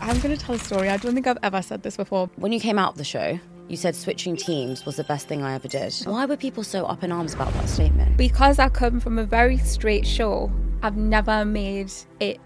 I'm going to tell a story. I don't think I've ever said this before. When you came out of the show, you said switching teams was the best thing I ever did. Why were people so up in arms about that statement? Because I come from a very straight show, I've never made it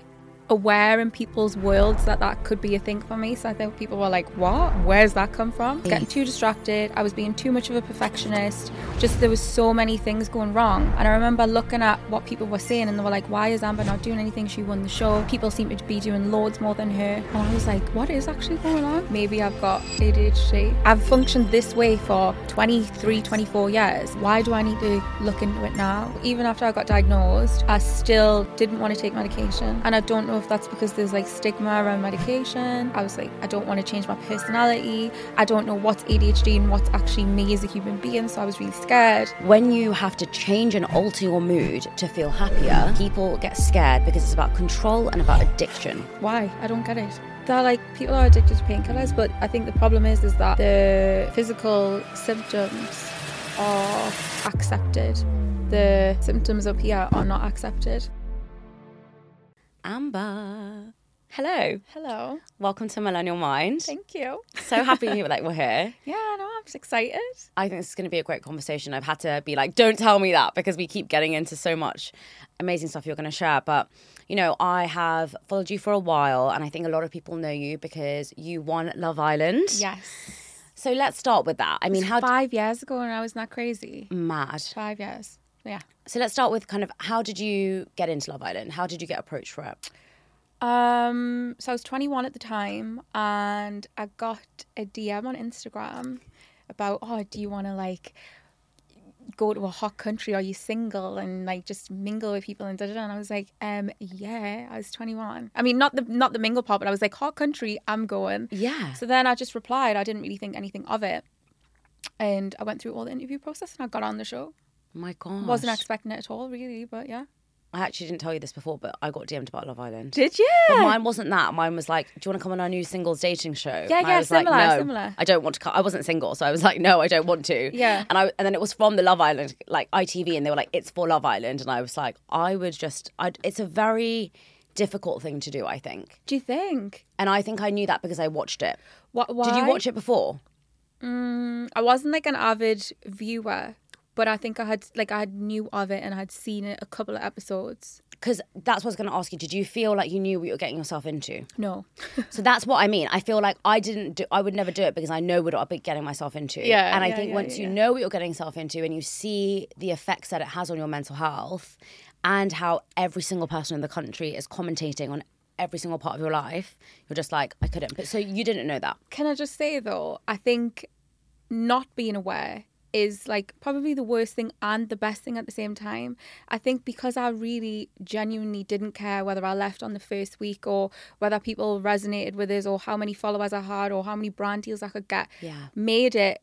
aware in people's worlds that could be a thing for me. So I think people were like, what? Where's that come from? Getting too distracted. I was being too much of a perfectionist. Just there was so many things going wrong. And I remember looking at what people were saying and they were like, why is Amber not doing anything? She won the show. People seem to be doing loads more than her. And I was like, what is actually going on? Maybe I've got ADHD. I've functioned this way for 23, 24 years. Why do I need to look into it now? Even after I got diagnosed, I still didn't want to take medication. And I don't know if that's because there's stigma around medication. I was like, I don't want to change my personality. I don't know what's ADHD and what's actually me as a human being, so I was really scared. When you have to change and alter your mood to feel happier, people get scared because it's about control and about addiction. Why? I don't get it. They're like, people are addicted to painkillers, but I think the problem is that the physical symptoms are accepted. The symptoms up here are not accepted. Amber. Hello. Hello. Welcome to Millennial Mind. Thank you. So happy we're here. Yeah, I know. I'm just excited. I think this is going to be a great conversation. I've had to be like, don't tell me that, because we keep getting into so much amazing stuff you're going to share. But, I have followed you for a while, and I think a lot of people know you because you won Love Island. Yes. So let's start with that. I mean, how 5 years ago, and I was not crazy. Mad. 5 years. Yeah. So let's start with how did you get into Love Island? How did you get approached for it? So I was 21 at the time, and I got a DM on Instagram about, do you want to go to a hot country? Are you single? And just mingle with people and da da da. And I was like, yeah, I was 21. I mean, not the mingle part, but I was like, hot country, I'm going. Yeah. So then I just replied. I didn't really think anything of it, and I went through all the interview process and I got on the show. My gosh. Wasn't expecting it at all, really, but yeah. I actually didn't tell you this before, but I got DM'd about Love Island. Did you? But mine wasn't that. Mine was like, do you want to come on our new singles dating show? Yeah, and yeah, I was similar. I don't want to come. I wasn't single, so I was like, no, I don't want to. Yeah. And then it was from the Love Island, ITV, and they were like, it's for Love Island. And I was like, it's a very difficult thing to do, I think. Do you think? And I think I knew that because I watched it. What? Why? Did you watch it before? I wasn't an avid viewer. But I think I had, I knew of it and I had seen it a couple of episodes. Because that's what I was going to ask you. Did you feel like you knew what you were getting yourself into? No. So that's what I mean. I feel like I would never do it because I know what I'll be getting myself into. Yeah. And I think once you know what you're getting yourself into and you see the effects that it has on your mental health and how every single person in the country is commentating on every single part of your life, you're just like, I couldn't. But so you didn't know that. Can I just say, though, I think not being aware is probably the worst thing and the best thing at the same time. I think because I really genuinely didn't care whether I left on the first week or whether people resonated with us or how many followers I had or how many brand deals I could get, made it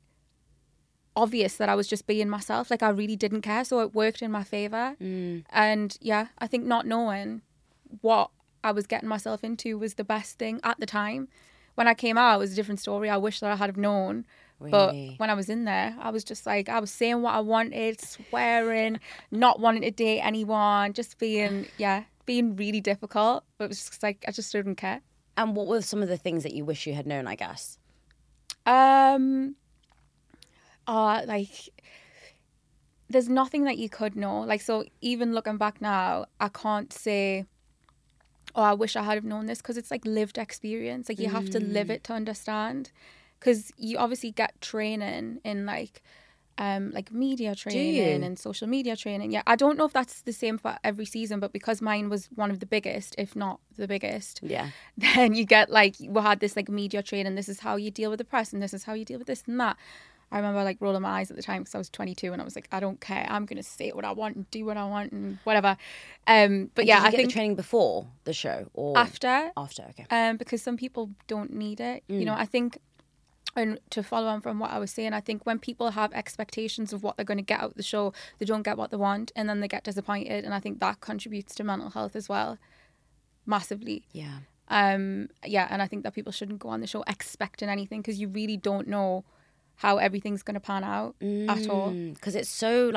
obvious that I was just being myself. I really didn't care. So it worked in my favour. Mm. And yeah, I think not knowing what I was getting myself into was the best thing at the time. When I came out, it was a different story. I wish that I had have known. Really? But when I was in there, I was just I was saying what I wanted, swearing, not wanting to date anyone, just being really difficult. But it was just I just didn't care. And what were some of the things that you wish you had known, I guess? There's nothing that you could know. So even looking back now, I can't say, oh, I wish I had have known this, because it's lived experience. You have to live it to understand. Because you obviously get training in media training and social media training. Yeah, I don't know if that's the same for every season, but because mine was one of the biggest, if not the biggest, then you get we had this media training. This is how you deal with the press and this is how you deal with this and that. I remember rolling my eyes at the time because I was 22 and I was like, I don't care. I'm going to say what I want and do what I want and whatever. Did you get the training before the show or after? After, okay. Because some people don't need it. Mm. I think. And to follow on from what I was saying, I think when people have expectations of what they're going to get out of the show, they don't get what they want and then they get disappointed. And I think that contributes to mental health as well, massively. Yeah. And I think that people shouldn't go on the show expecting anything because you really don't know how everything's going to pan out at all. Because it's so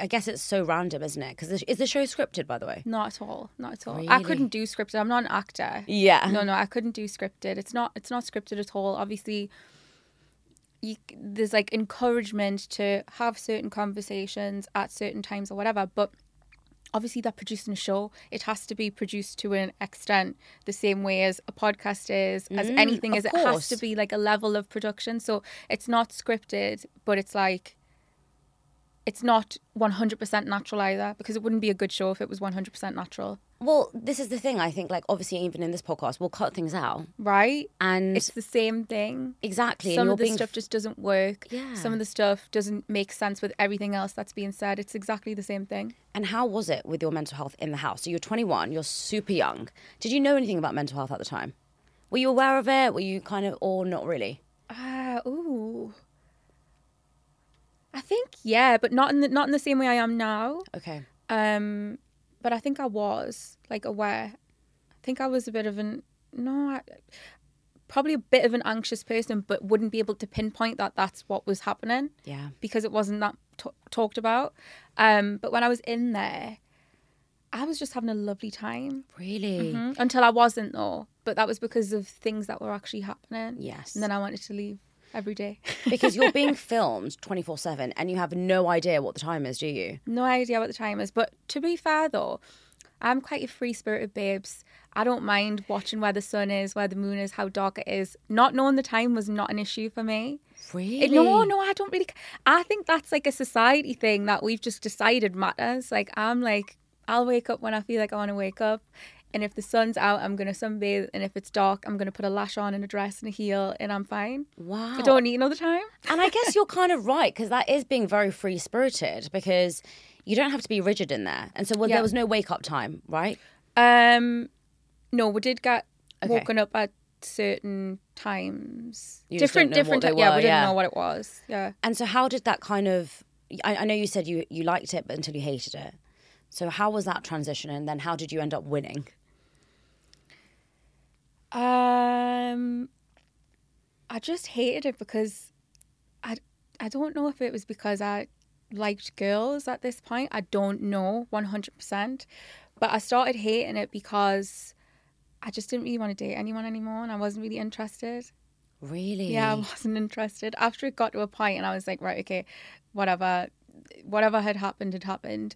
I guess it's so random, isn't it? Because is the show scripted, by the way? Not at all. Not at all. Really? I couldn't do scripted. I'm not an actor. Yeah. No, I couldn't do scripted. It's not scripted at all. Obviously, there's like encouragement to have certain conversations at certain times or whatever, but obviously they're producing a show. It has to be produced to an extent the same way as a podcast is, as anything is. It has to be like a level of production. So it's not scripted, but it's like, it's not 100% natural either, because it wouldn't be a good show if it was 100% natural. Well, this is the thing, I think, like, obviously, even in this podcast, we'll cut things out. Right? And it's the same thing. Exactly. Some of the stuff just doesn't work. Yeah. Some of the stuff doesn't make sense with everything else that's being said. It's exactly the same thing. And how was it with your mental health in the house? So you're 21, you're super young. Did you know anything about mental health at the time? Were you aware of it? Were you kind of, or not really? I think, yeah, but not in the same way I am now. Okay. But I think I was, like, aware. I think I was probably a bit of an anxious person, but wouldn't be able to pinpoint that that's what was happening. Yeah. Because it wasn't that talked about. But when I was in there, I was just having a lovely time. Really? Mm-hmm. Until I wasn't, though. But that was because of things that were actually happening. Yes. And then I wanted to leave. Every day. Because you're being filmed 24/7 and you have no idea what the time is, do you? No idea what the time is. But to be fair, though, I'm quite a free-spirited babes. I don't mind watching where the sun is, where the moon is, how dark it is. Not knowing the time was not an issue for me. Really? No, I don't really. I think that's like a society thing that we've just decided matters. Like, I'm like, I'll wake up when I feel like I want to wake up. And if the sun's out, I'm going to sunbathe. And if it's dark, I'm going to put a lash on and a dress and a heel and I'm fine. Wow. I don't need another time. And I guess you're kind of right, because that is being very free-spirited, because you don't have to be rigid in there. And so there was no wake-up time, right? No, we did get woken up at certain times. We didn't know what it was. Yeah. And so how did that kind of... I know you said you liked it, but until you hated it. So how was that transition? And then how did you end up winning? I just hated it because I don't know if it was because I liked girls at this point. I don't know 100%. But I started hating it because I just didn't really want to date anyone anymore and I wasn't really interested. Really? Yeah, I wasn't interested. After it got to a point and I was like, right, okay, whatever had happened had happened.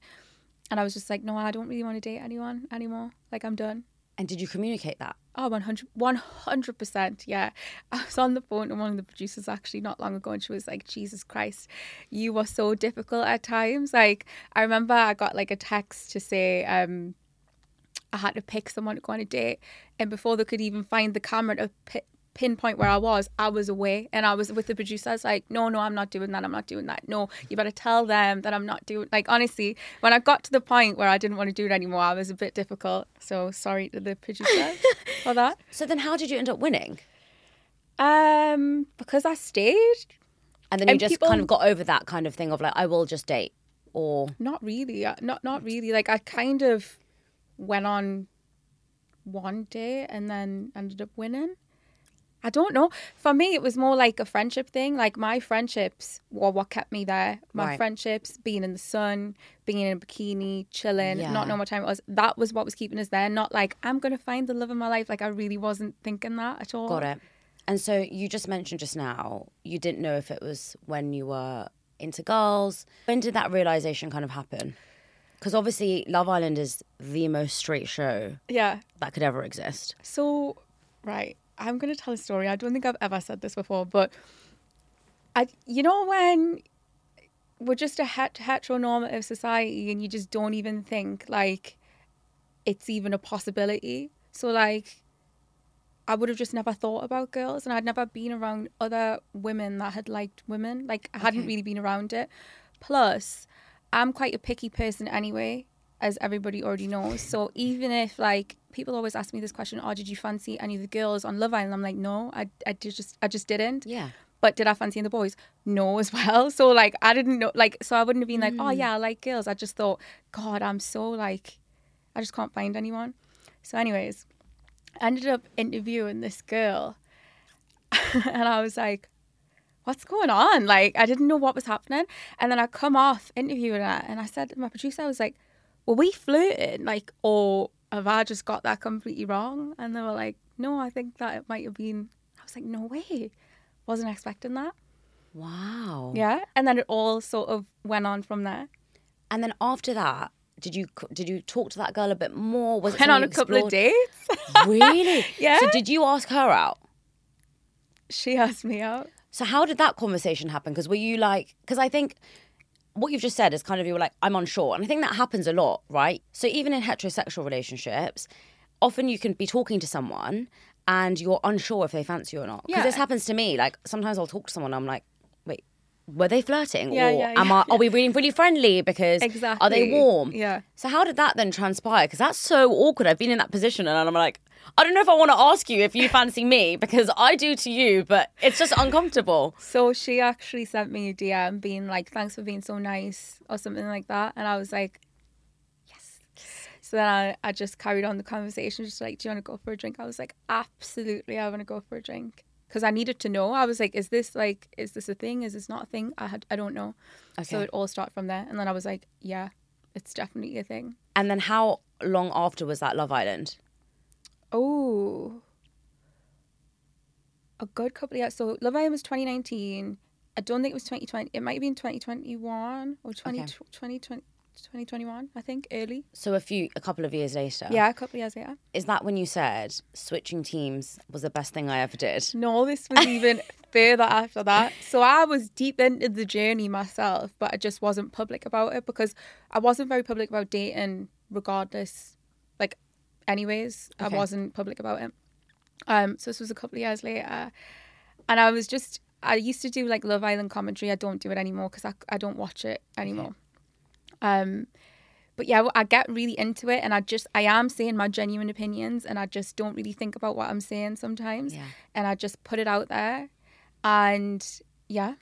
And I was just like, no, I don't really want to date anyone anymore. Like, I'm done. And did you communicate that? Oh, 100%, yeah. I was on the phone to one of the producers actually not long ago and she was like, Jesus Christ, you were so difficult at times. Like, I remember I got like a text to say I had to pick someone to go on a date. And before they could even find the camera to pinpoint where I was away and I was with the producer. I was like, no, I'm not doing that. No, you better tell them that I'm not doing... Like, honestly, when I got to the point where I didn't want to do it anymore, I was a bit difficult. So sorry to the producer for that. So then how did you end up winning? Because I stayed. And then people kind of got over that kind of thing of like, I will just date, or... Not really. Not really. Like, I kind of went on one day and then ended up winning. I don't know. For me, it was more like a friendship thing. Like, my friendships were what kept me there. My friendships, being in the sun, being in a bikini, chilling, not knowing what time it was. That was what was keeping us there. Not like, I'm going to find the love of my life. Like, I really wasn't thinking that at all. Got it. And so you just mentioned just now, you didn't know if it was when you were into girls. When did that realization kind of happen? Because obviously, Love Island is the most straight show that could ever exist. So, right. I'm going to tell a story. I don't think I've ever said this before, but when we're just a heteronormative society and you just don't even think, like, it's even a possibility. So, like, I would have just never thought about girls and I'd never been around other women that had liked women. Like, I hadn't really been around it. Plus, I'm quite a picky person anyway, as everybody already knows. So even if, like, people always ask me this question, oh, did you fancy any of the girls on Love Island? I'm like, no, I just didn't. Yeah. But did I fancy the boys? No, as well. So, like, I didn't know. Like, so I wouldn't have been like, oh, yeah, I like girls. I just thought, God, I'm so, like, I just can't find anyone. So anyways, I ended up interviewing this girl. And I was like, what's going on? Like, I didn't know what was happening. And then I come off interviewing her and I said to my producer, I was like, were we flirting? Like, or have I just got that completely wrong? And they were like, no, I think that it might have been. I was like, no way. Wasn't expecting that. Wow. Yeah. And then it all sort of went on from there. And then after that, did you talk to that girl a bit more? Was it went on a couple of dates. Really? Yeah. So did you ask her out? She asked me out. So how did that conversation happen? Because were you like, because I think what you've just said is kind of, you were like, I'm unsure. And I think that happens a lot, right? So even in heterosexual relationships, often you can be talking to someone and you're unsure if they fancy you or not. Because this happens to me. Like, sometimes I'll talk to someone and I'm like, wait, were they flirting? Are we really friendly? Because are they warm? Yeah. So how did that then transpire? Because that's so awkward. I've been in that position and I'm like, I don't know if I want to ask you if you fancy me, because I do to you, but it's just uncomfortable. So she actually sent me a DM being like, thanks for being so nice or something like that. And I was like, yes. So then I just carried on the conversation, just like, do you want to go for a drink? I was like, absolutely, I want to go for a drink. Because I needed to know. I was like, is this a thing? Is this not a thing? I don't know. Okay. So it all started from there. And then I was like, yeah, it's definitely a thing. And then how long after was that Love Island? Oh, a good couple of years. So Love Island was 2019. I don't think it was 2020. It might have been 2021 or 2021, I think, early. So a couple of years later. Yeah, a couple of years later. Is that when you said switching teams was the best thing I ever did? No, this was even further after that. So I was deep into the journey myself, but I just wasn't public about it because I wasn't very public about dating regardless. Like, anyways, okay. I wasn't public about it. So this was a couple of years later, and I used to do like Love Island commentary. I don't do it anymore because I don't watch it anymore. Okay. But yeah, I get really into it, and I am saying my genuine opinions, and I just don't really think about what I'm saying sometimes, and I just put it out there, and yeah.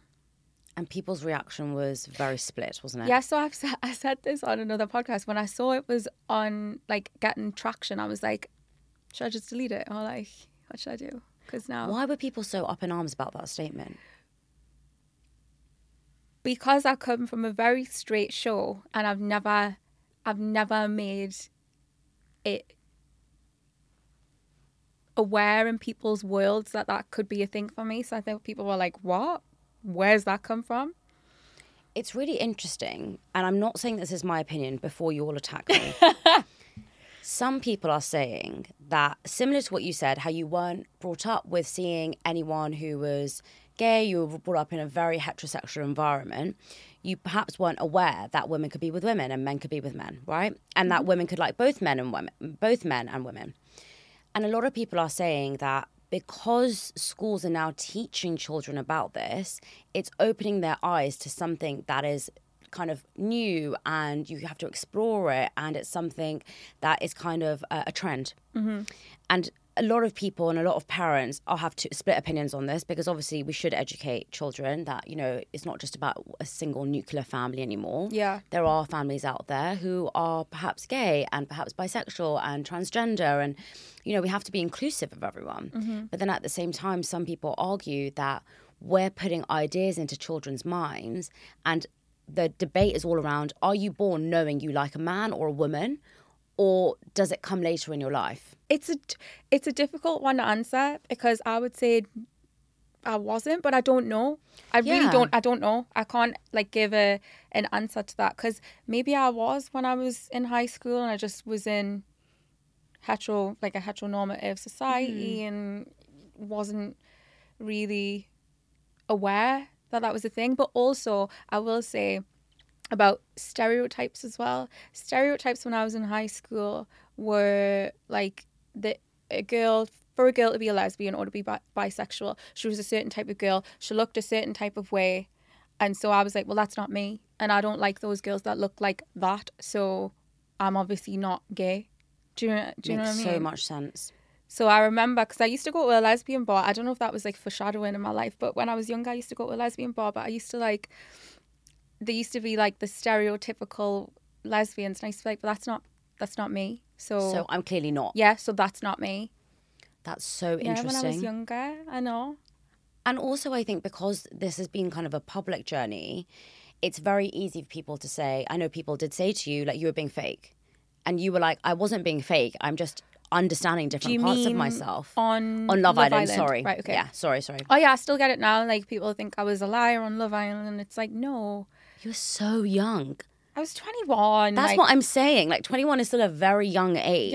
And people's reaction was very split, wasn't it? Yeah, so I said this on another podcast. When I saw it was on, like, getting traction, I was like, should I just delete it? Or, like, what should I do? Because now... Why were people so up in arms about that statement? Because I come from a very straight show, and I've never made it aware in people's worlds that could be a thing for me. So I think people were like, what? Where's that come from? It's really interesting. And I'm not saying this is my opinion before you all attack me. Some people are saying that, similar to what you said, how you weren't brought up with seeing anyone who was gay, you were brought up in a very heterosexual environment, you perhaps weren't aware that women could be with women and men could be with men, right? And that women could like both men and women. And a lot of people are saying that because schools are now teaching children about this, it's opening their eyes to something that is kind of new and you have to explore it, and it's something that is kind of a trend. Mm-hmm. And a lot of people and a lot of parents all have to split opinions on this, because obviously we should educate children that, you know, it's not just about a single nuclear family anymore. Yeah. There are families out there who are perhaps gay and perhaps bisexual and transgender, and, you know, we have to be inclusive of everyone. Mm-hmm. But then at the same time, some people argue that we're putting ideas into children's minds, and the debate is all around, are you born knowing you like a man or a woman, or does it come later in your life? It's a difficult one to answer, because I would say I wasn't, but I don't know. I really don't know. I can't like give an answer to that, because maybe I was when I was in high school and I just was in a heteronormative society, mm-hmm. and wasn't really aware that was a thing. But also I will say about stereotypes as well. Stereotypes when I was in high school were like a girl to be a lesbian or to be bisexual, she was a certain type of girl, she looked a certain type of way, and so I was like, well, that's not me, and I don't like those girls that look like that, so I'm obviously not gay. Do you know what I mean? Makes so much sense. So I remember, because I used to go to a lesbian bar, I don't know if that was like foreshadowing in my life, but when I was younger I used to go to a lesbian bar, but I used to like, there used to be like the stereotypical lesbians, and I used to be like, but that's not me. So I'm clearly not. Yeah, so that's not me. That's so interesting. Yeah, when I was younger, I know. And also I think because this has been kind of a public journey, it's very easy for people to say, I know people did say to you, like, you were being fake. And you were like, I wasn't being fake. I'm just understanding different parts of myself. On Love Island. Sorry. Right, okay. Yeah, sorry. Oh, yeah, I still get it now. Like, people think I was a liar on Love Island. And it's like, no. You were so young. I was 21. That's what I'm saying. Like, 21 is still a very young age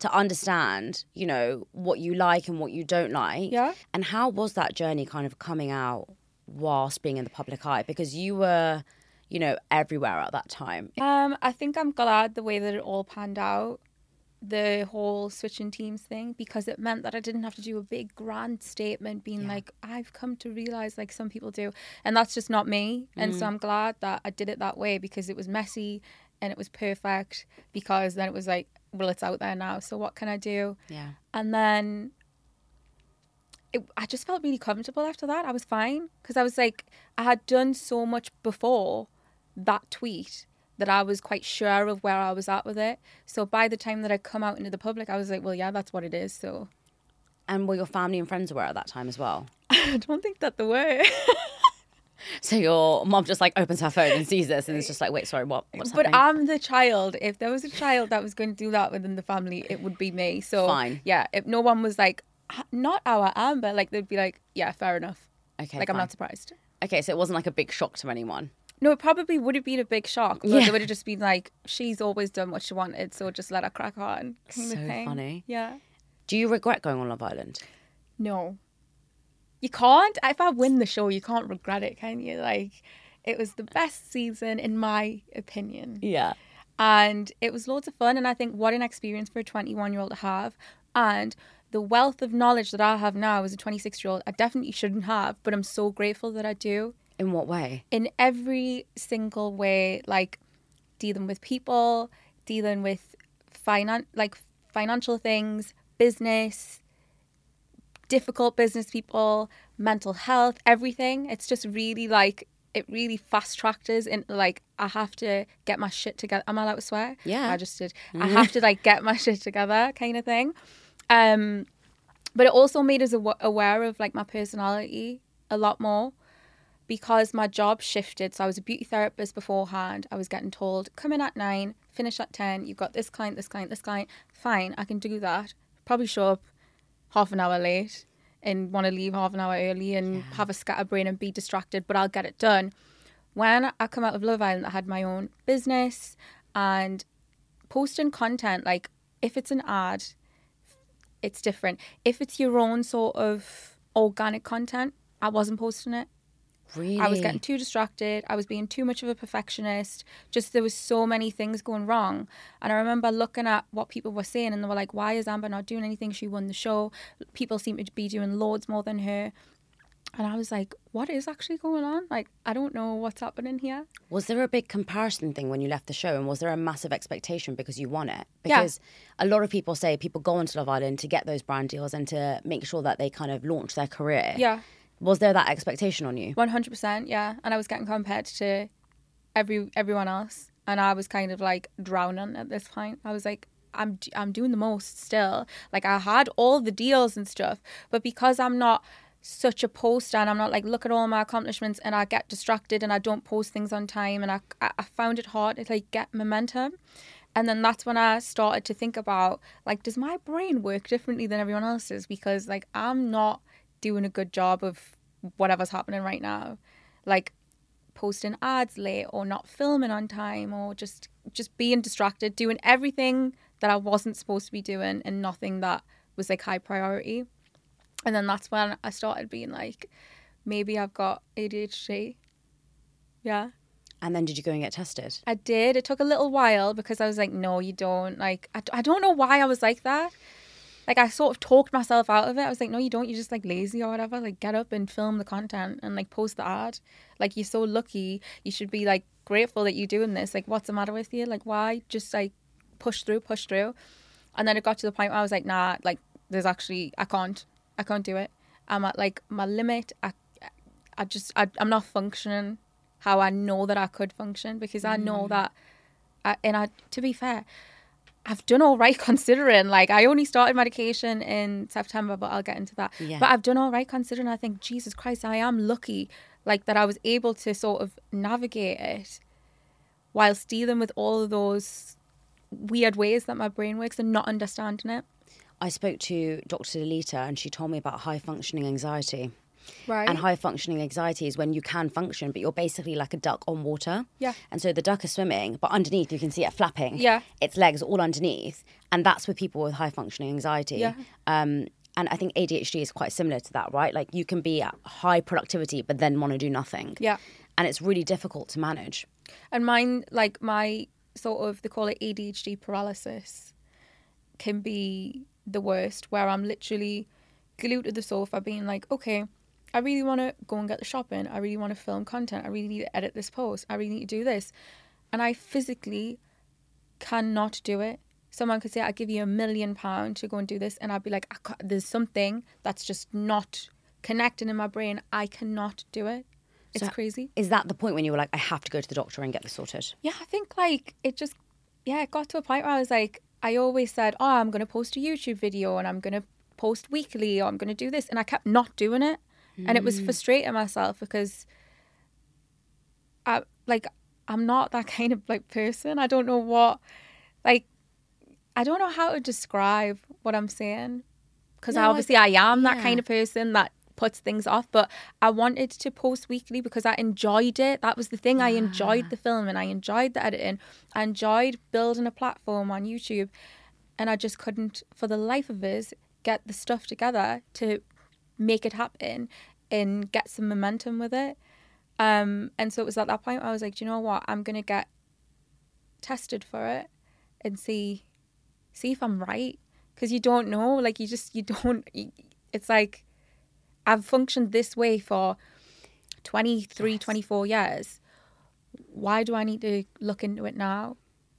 to understand, you know, what you like and what you don't like. Yeah. And how was that journey kind of coming out whilst being in the public eye? Because you were, you know, everywhere at that time. I think I'm glad the way that it all panned out, the whole switching teams thing, because it meant that I didn't have to do a big grand statement being like, I've come to realise, like some people do. And that's just not me. And so I'm glad that I did it that way, because it was messy and it was perfect, because then it was like, well, it's out there now, so what can I do? Yeah. And then I just felt really comfortable after that. I was fine, because I was like, I had done so much before that tweet that I was quite sure of where I was at with it. So by the time that I come out into the public, I was like, well, yeah, that's what it is, so. And were your family and friends aware at that time as well? I don't think that they were. So your mom just, like, opens her phone and sees this and is just like, wait, sorry, what's happening? But I'm the child. If there was a child that was going to do that within the family, it would be me. So, fine. Yeah, if no one was like, not our Amber, like, they'd be like, yeah, fair enough. Okay, like, fine. I'm not surprised. Okay, so it wasn't, like, a big shock to anyone? No, it probably would have been a big shock. But it would have just been like, she's always done what she wanted, so just let her crack on. So funny. Yeah. Do you regret going on Love Island? No. You can't. If I win the show, you can't regret it, can you? Like, it was the best season, in my opinion. Yeah. And it was loads of fun. And I think what an experience for a 21-year-old to have. And the wealth of knowledge that I have now as a 26-year-old, I definitely shouldn't have, but I'm so grateful that I do. In what way? In every single way, like dealing with people, dealing with financial things, business, difficult business people, mental health, everything. It's just really like, it really fast-tracked us. And like, I have to get my shit together. Am I allowed to swear? Yeah. I just did. I have to like get my shit together kind of thing. But it also made us aware of like my personality a lot more. Because my job shifted, so I was a beauty therapist beforehand. I was getting told, come in at 9, finish at 10. You've got this client, this client, this client. Fine, I can do that. Probably show up half an hour late and want to leave half an hour early and have a scatterbrain and be distracted, but I'll get it done. When I come out of Love Island, I had my own business and posting content. Like, if it's an ad, it's different. If it's your own sort of organic content, I wasn't posting it. Really? I was getting too distracted. I was being too much of a perfectionist. Just there was so many things going wrong. And I remember looking at what people were saying and they were like, why is Amber not doing anything? She won the show. People seem to be doing loads more than her. And I was like, what is actually going on? Like, I don't know what's happening here. Was there a big comparison thing when you left the show? And was there a massive expectation because you won it? Because a lot of people say people go onto Love Island to get those brand deals and to make sure that they kind of launch their career. Yeah. Was there that expectation on you? 100%, yeah. And I was getting compared to everyone else. And I was kind of like drowning at this point. I was like, I'm doing the most still. Like, I had all the deals and stuff. But because I'm not such a poster and I'm not like, look at all my accomplishments, and I get distracted and I don't post things on time. And I found it hard to like get momentum. And then that's when I started to think about, like, does my brain work differently than everyone else's? Because like, I'm not doing a good job of whatever's happening right now, like posting ads late or not filming on time or just being distracted, doing everything that I wasn't supposed to be doing and nothing that was like high priority. And then that's when I started being like, maybe I've got ADHD. Yeah. And then did you go and get tested? I did. It took a little while because I was like, no, you don't. Like, I don't know why I was like that. Like, I sort of talked myself out of it. I was like, no, you don't. You're just, like, lazy or whatever. Like, get up and film the content and, like, post the ad. Like, you're so lucky. You should be, like, grateful that you're doing this. Like, what's the matter with you? Like, why? Just, like, push through. And then it got to the point where I was like, nah, like, there's actually, I can't do it. I'm at, like, my limit. I'm not functioning how I know that I could function, because I know that, to be fair, I've done all right considering. Like, I only started medication in September, but I'll get into that. Yeah. But I've done all right considering. I think, Jesus Christ, I am lucky, like, that I was able to sort of navigate it whilst dealing with all of those weird ways that my brain works and not understanding it. I spoke to Dr. Delita and she told me about high-functioning anxiety. Right. And high-functioning anxiety is when you can function, but you're basically like a duck on water. Yeah. And so the duck is swimming, but underneath you can see it flapping. Yeah. Its legs all underneath. And that's with people with high-functioning anxiety. Yeah. And I think ADHD is quite similar to that, right? Like, you can be at high productivity, but then want to do nothing. Yeah. And it's really difficult to manage. And mine, like, my sort of, they call it ADHD paralysis, can be the worst, where I'm literally glued to the sofa being like, okay, I really want to go and get the shopping. I really want to film content. I really need to edit this post. I really need to do this. And I physically cannot do it. Someone could say, I'll give you £1 million to go and do this. And I'd be like, there's something that's just not connecting in my brain. I cannot do it. It's so crazy. Is that the point when you were like, I have to go to the doctor and get this sorted? Yeah, I think like it just, yeah, it got to a point where I was like, I always said, oh, I'm going to post a YouTube video and I'm going to post weekly or I'm going to do this. And I kept not doing it. And it was frustrating myself because I'm not that kind of like person. I don't know what, like, I don't know how to describe what I'm saying because I am that kind of person that puts things off. But I wanted to post weekly because I enjoyed it. That was the thing. Yeah. I enjoyed the filming. I enjoyed the editing. I enjoyed building a platform on YouTube. And I just couldn't, for the life of us, get the stuff together to make it happen and get some momentum with it. And so it was at that point where I was like, do you know what? I'm going to get tested for it and see if I'm right. Because you don't know. Like, it's like I've functioned this way for 23, 24 years. Why do I need to look into it now?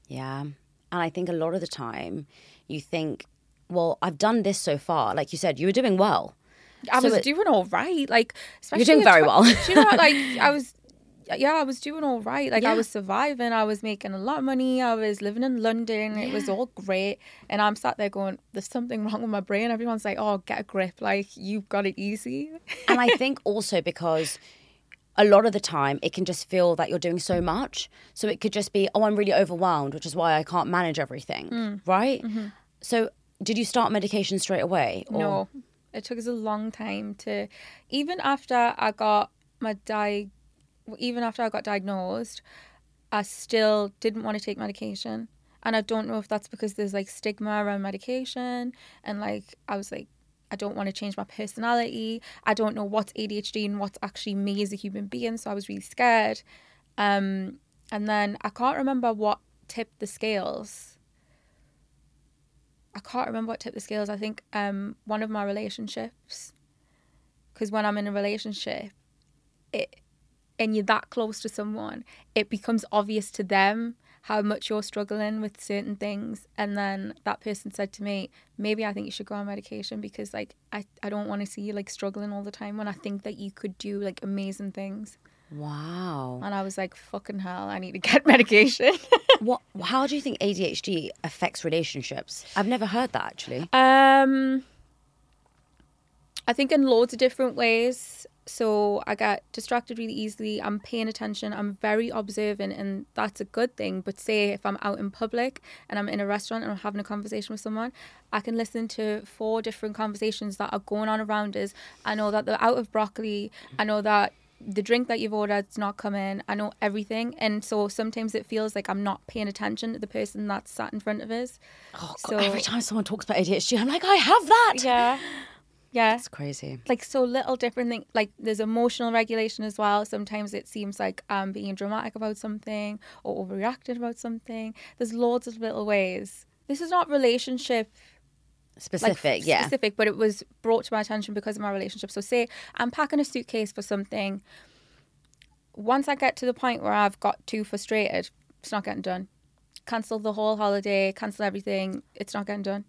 Yeah. And I think a lot of the time you think, well, I've done this so far. Like you said, you were doing well. I was doing all right, like, especially you're doing very well. Do you know what? Like, I was doing all right. Like, yeah. I was surviving. I was making a lot of money. I was living in London. Yeah. It was all great. And I'm sat there going, there's something wrong with my brain. Everyone's like, oh, get a grip. Like, you've got it easy. And I think also because a lot of the time it can just feel that you're doing so much. So it could just be, oh, I'm really overwhelmed, which is why I can't manage everything. Right? Mm-hmm. So did you start medication straight away? Or? No. It took us a long time to, even after I got diagnosed, I still didn't want to take medication. And I don't know if that's because there's like stigma around medication. And like, I was like, I don't want to change my personality. I don't know what's ADHD and what's actually me as a human being. So I was really scared. And then I can't remember what tipped the scales. I think one of my relationships, because when I'm in a relationship and you're that close to someone, it becomes obvious to them how much you're struggling with certain things. And then that person said to me, maybe I think you should go on medication because like I don't want to see you like struggling all the time when I think that you could do like amazing things. Wow. And I was like, fucking hell, I need to get medication. How do you think ADHD affects relationships? I've never heard that, actually. I think in loads of different ways. So I get distracted really easily. I'm paying attention. I'm very observant, and that's a good thing. But say if I'm out in public and I'm in a restaurant and I'm having a conversation with someone, I can listen to 4 different conversations that are going on around us. I know that they're out of broccoli. I know that the drink that you've ordered's not coming. I know everything. And so sometimes it feels like I'm not paying attention to the person that's sat in front of us. Oh, God, so every time someone talks about ADHD, I'm like, I have that. Yeah. Yeah. It's crazy. Like, so little different things. Like, there's emotional regulation as well. Sometimes it seems like I'm being dramatic about something or overreacted about something. There's loads of little ways. This is not relationship specific, but it was brought to my attention because of my relationship. So say I'm packing a suitcase for something. Once I get to the point where I've got too frustrated, it's not getting done. Cancel the whole holiday, cancel everything. It's not getting done.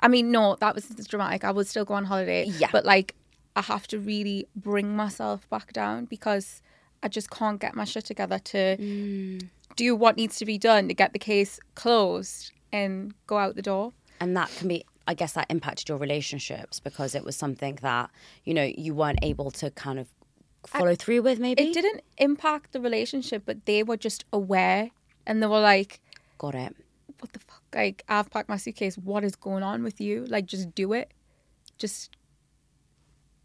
I mean, no, that was dramatic. I would still go on holiday. Yeah. But like, I have to really bring myself back down because I just can't get my shit together to do what needs to be done to get the case closed. and go out the door. And that can be, I guess that impacted your relationships because it was something that, you know, you weren't able to kind of follow through with maybe? It didn't impact the relationship, but they were just aware and they were like... Got it. What the fuck? Like, I've packed my suitcase. What is going on with you? Like, just do it. Just...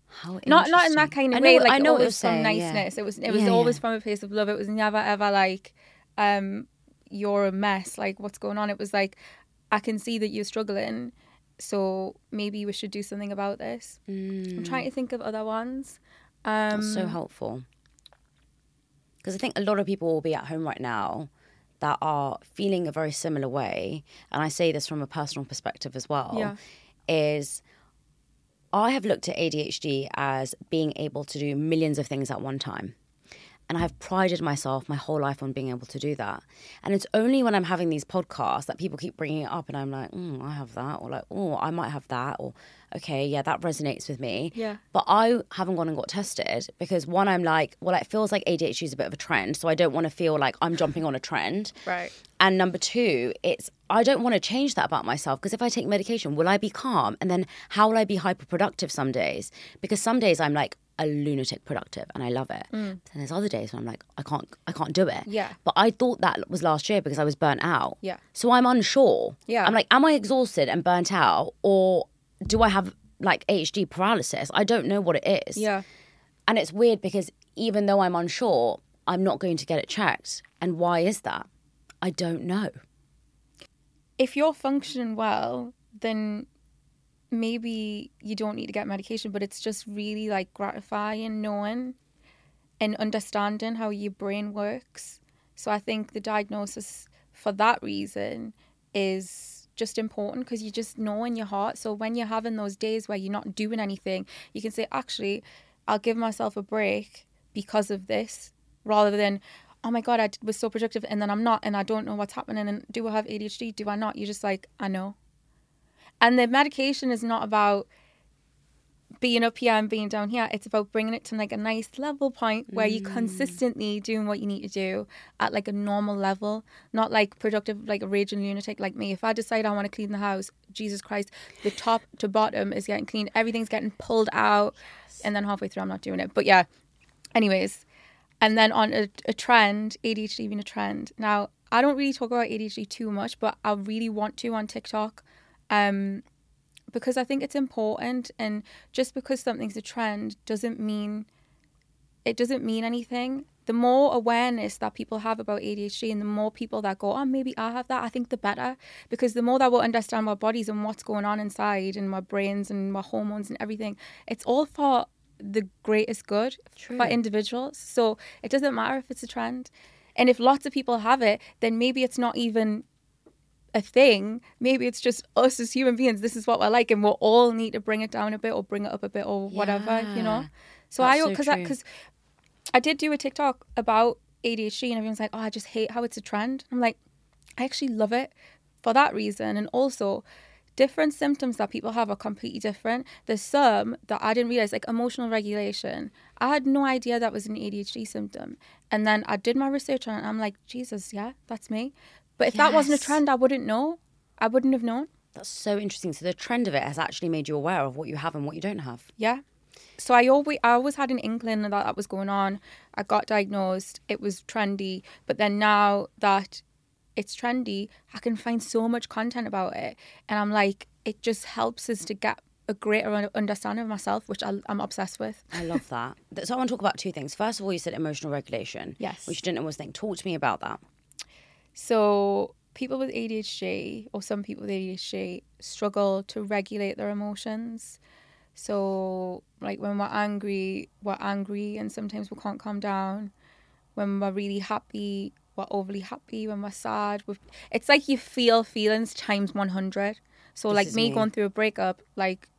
How interesting. Not in that kind of way. Like, I know it was from niceness. Yeah. It was always from a place of love. It was never, ever like, you're a mess. Like, what's going on? It was like, I can see that you're struggling, so maybe we should do something about this. Mm. I'm trying to think of other ones. That's so helpful. Because I think a lot of people will be at home right now that are feeling a very similar way, and I say this from a personal perspective as well, is I have looked at ADHD as being able to do millions of things at one time. And I have prided myself my whole life on being able to do that. And it's only when I'm having these podcasts that people keep bringing it up and I'm like, I have that, or like, oh, I might have that, or okay, yeah, that resonates with me. Yeah. But I haven't gone and got tested because one, I'm like, well, it feels like ADHD is a bit of a trend, so I don't want to feel like I'm jumping on a trend. Right. And number two, it's I don't want to change that about myself because if I take medication, will I be calm? And then how will I be hyperproductive some days? Because some days I'm like, a lunatic productive and I love it. And there's other days when I'm like, I can't do it. Yeah. But I thought that was last year because I was burnt out. Yeah. So I'm unsure. Yeah. I'm like, am I exhausted and burnt out, or do I have like ADHD paralysis? I don't know what it is. Yeah. And it's weird because even though I'm unsure, I'm not going to get it checked. And why is that? I don't know. If you're functioning well, then maybe you don't need to get medication, but it's just really like gratifying knowing and understanding how your brain works. So I think the diagnosis for that reason is just important because you just know in your heart. So when you're having those days where you're not doing anything, you can say, actually, I'll give myself a break because of this, rather than, oh my God, I was so productive and then I'm not and I don't know what's happening and do I have ADHD, do I not? You're just like, I know. And the medication is not about being up here and being down here. It's about bringing it to like a nice level point where you're consistently doing what you need to do at like a normal level, not like productive, like a raging lunatic like me. If I decide I want to clean the house, Jesus Christ, the top to bottom is getting cleaned. Everything's getting pulled out. Yes. And then halfway through, I'm not doing it. But yeah, anyways. And then on a trend, ADHD being a trend. Now, I don't really talk about ADHD too much, but I really want to on TikTok. Because I think it's important, and just because something's a trend doesn't mean anything. The more awareness that people have about ADHD and the more people that go, oh, maybe I have that, I think the better. Because the more that we'll understand our bodies and what's going on inside and our brains and our hormones and everything, it's all for the greatest good. True. For individuals. So it doesn't matter if it's a trend. And if lots of people have it, then maybe it's not even a thing. Maybe it's just us as human beings, this is what we're like, and we'll all need to bring it down a bit or bring it up a bit or whatever, you know. So I did do a TikTok about ADHD and everyone's like, oh, I just hate how it's a trend. I'm like, I actually love it for that reason. And also different symptoms that people have are completely different. There's some that I didn't realize, like emotional regulation. I had no idea that was an ADHD symptom. And then I did my research on it and I'm like, Jesus, yeah, that's me. But if that wasn't a trend, I wouldn't know. I wouldn't have known. That's so interesting. So the trend of it has actually made you aware of what you have and what you don't have. Yeah. So I always had an inkling that that was going on. I got diagnosed. It was trendy. But then now that it's trendy, I can find so much content about it. And I'm like, it just helps us to get a greater understanding of myself, which I'm obsessed with. I love that. So I want to talk about two things. First of all, you said emotional regulation. Yes. Which you didn't always think. Talk to me about that. So people with ADHD, or some people with ADHD, struggle to regulate their emotions. So like when we're angry and sometimes we can't calm down. When we're really happy, we're overly happy. When we're sad, it's like you feel feelings times 100. So this like me going through a breakup, like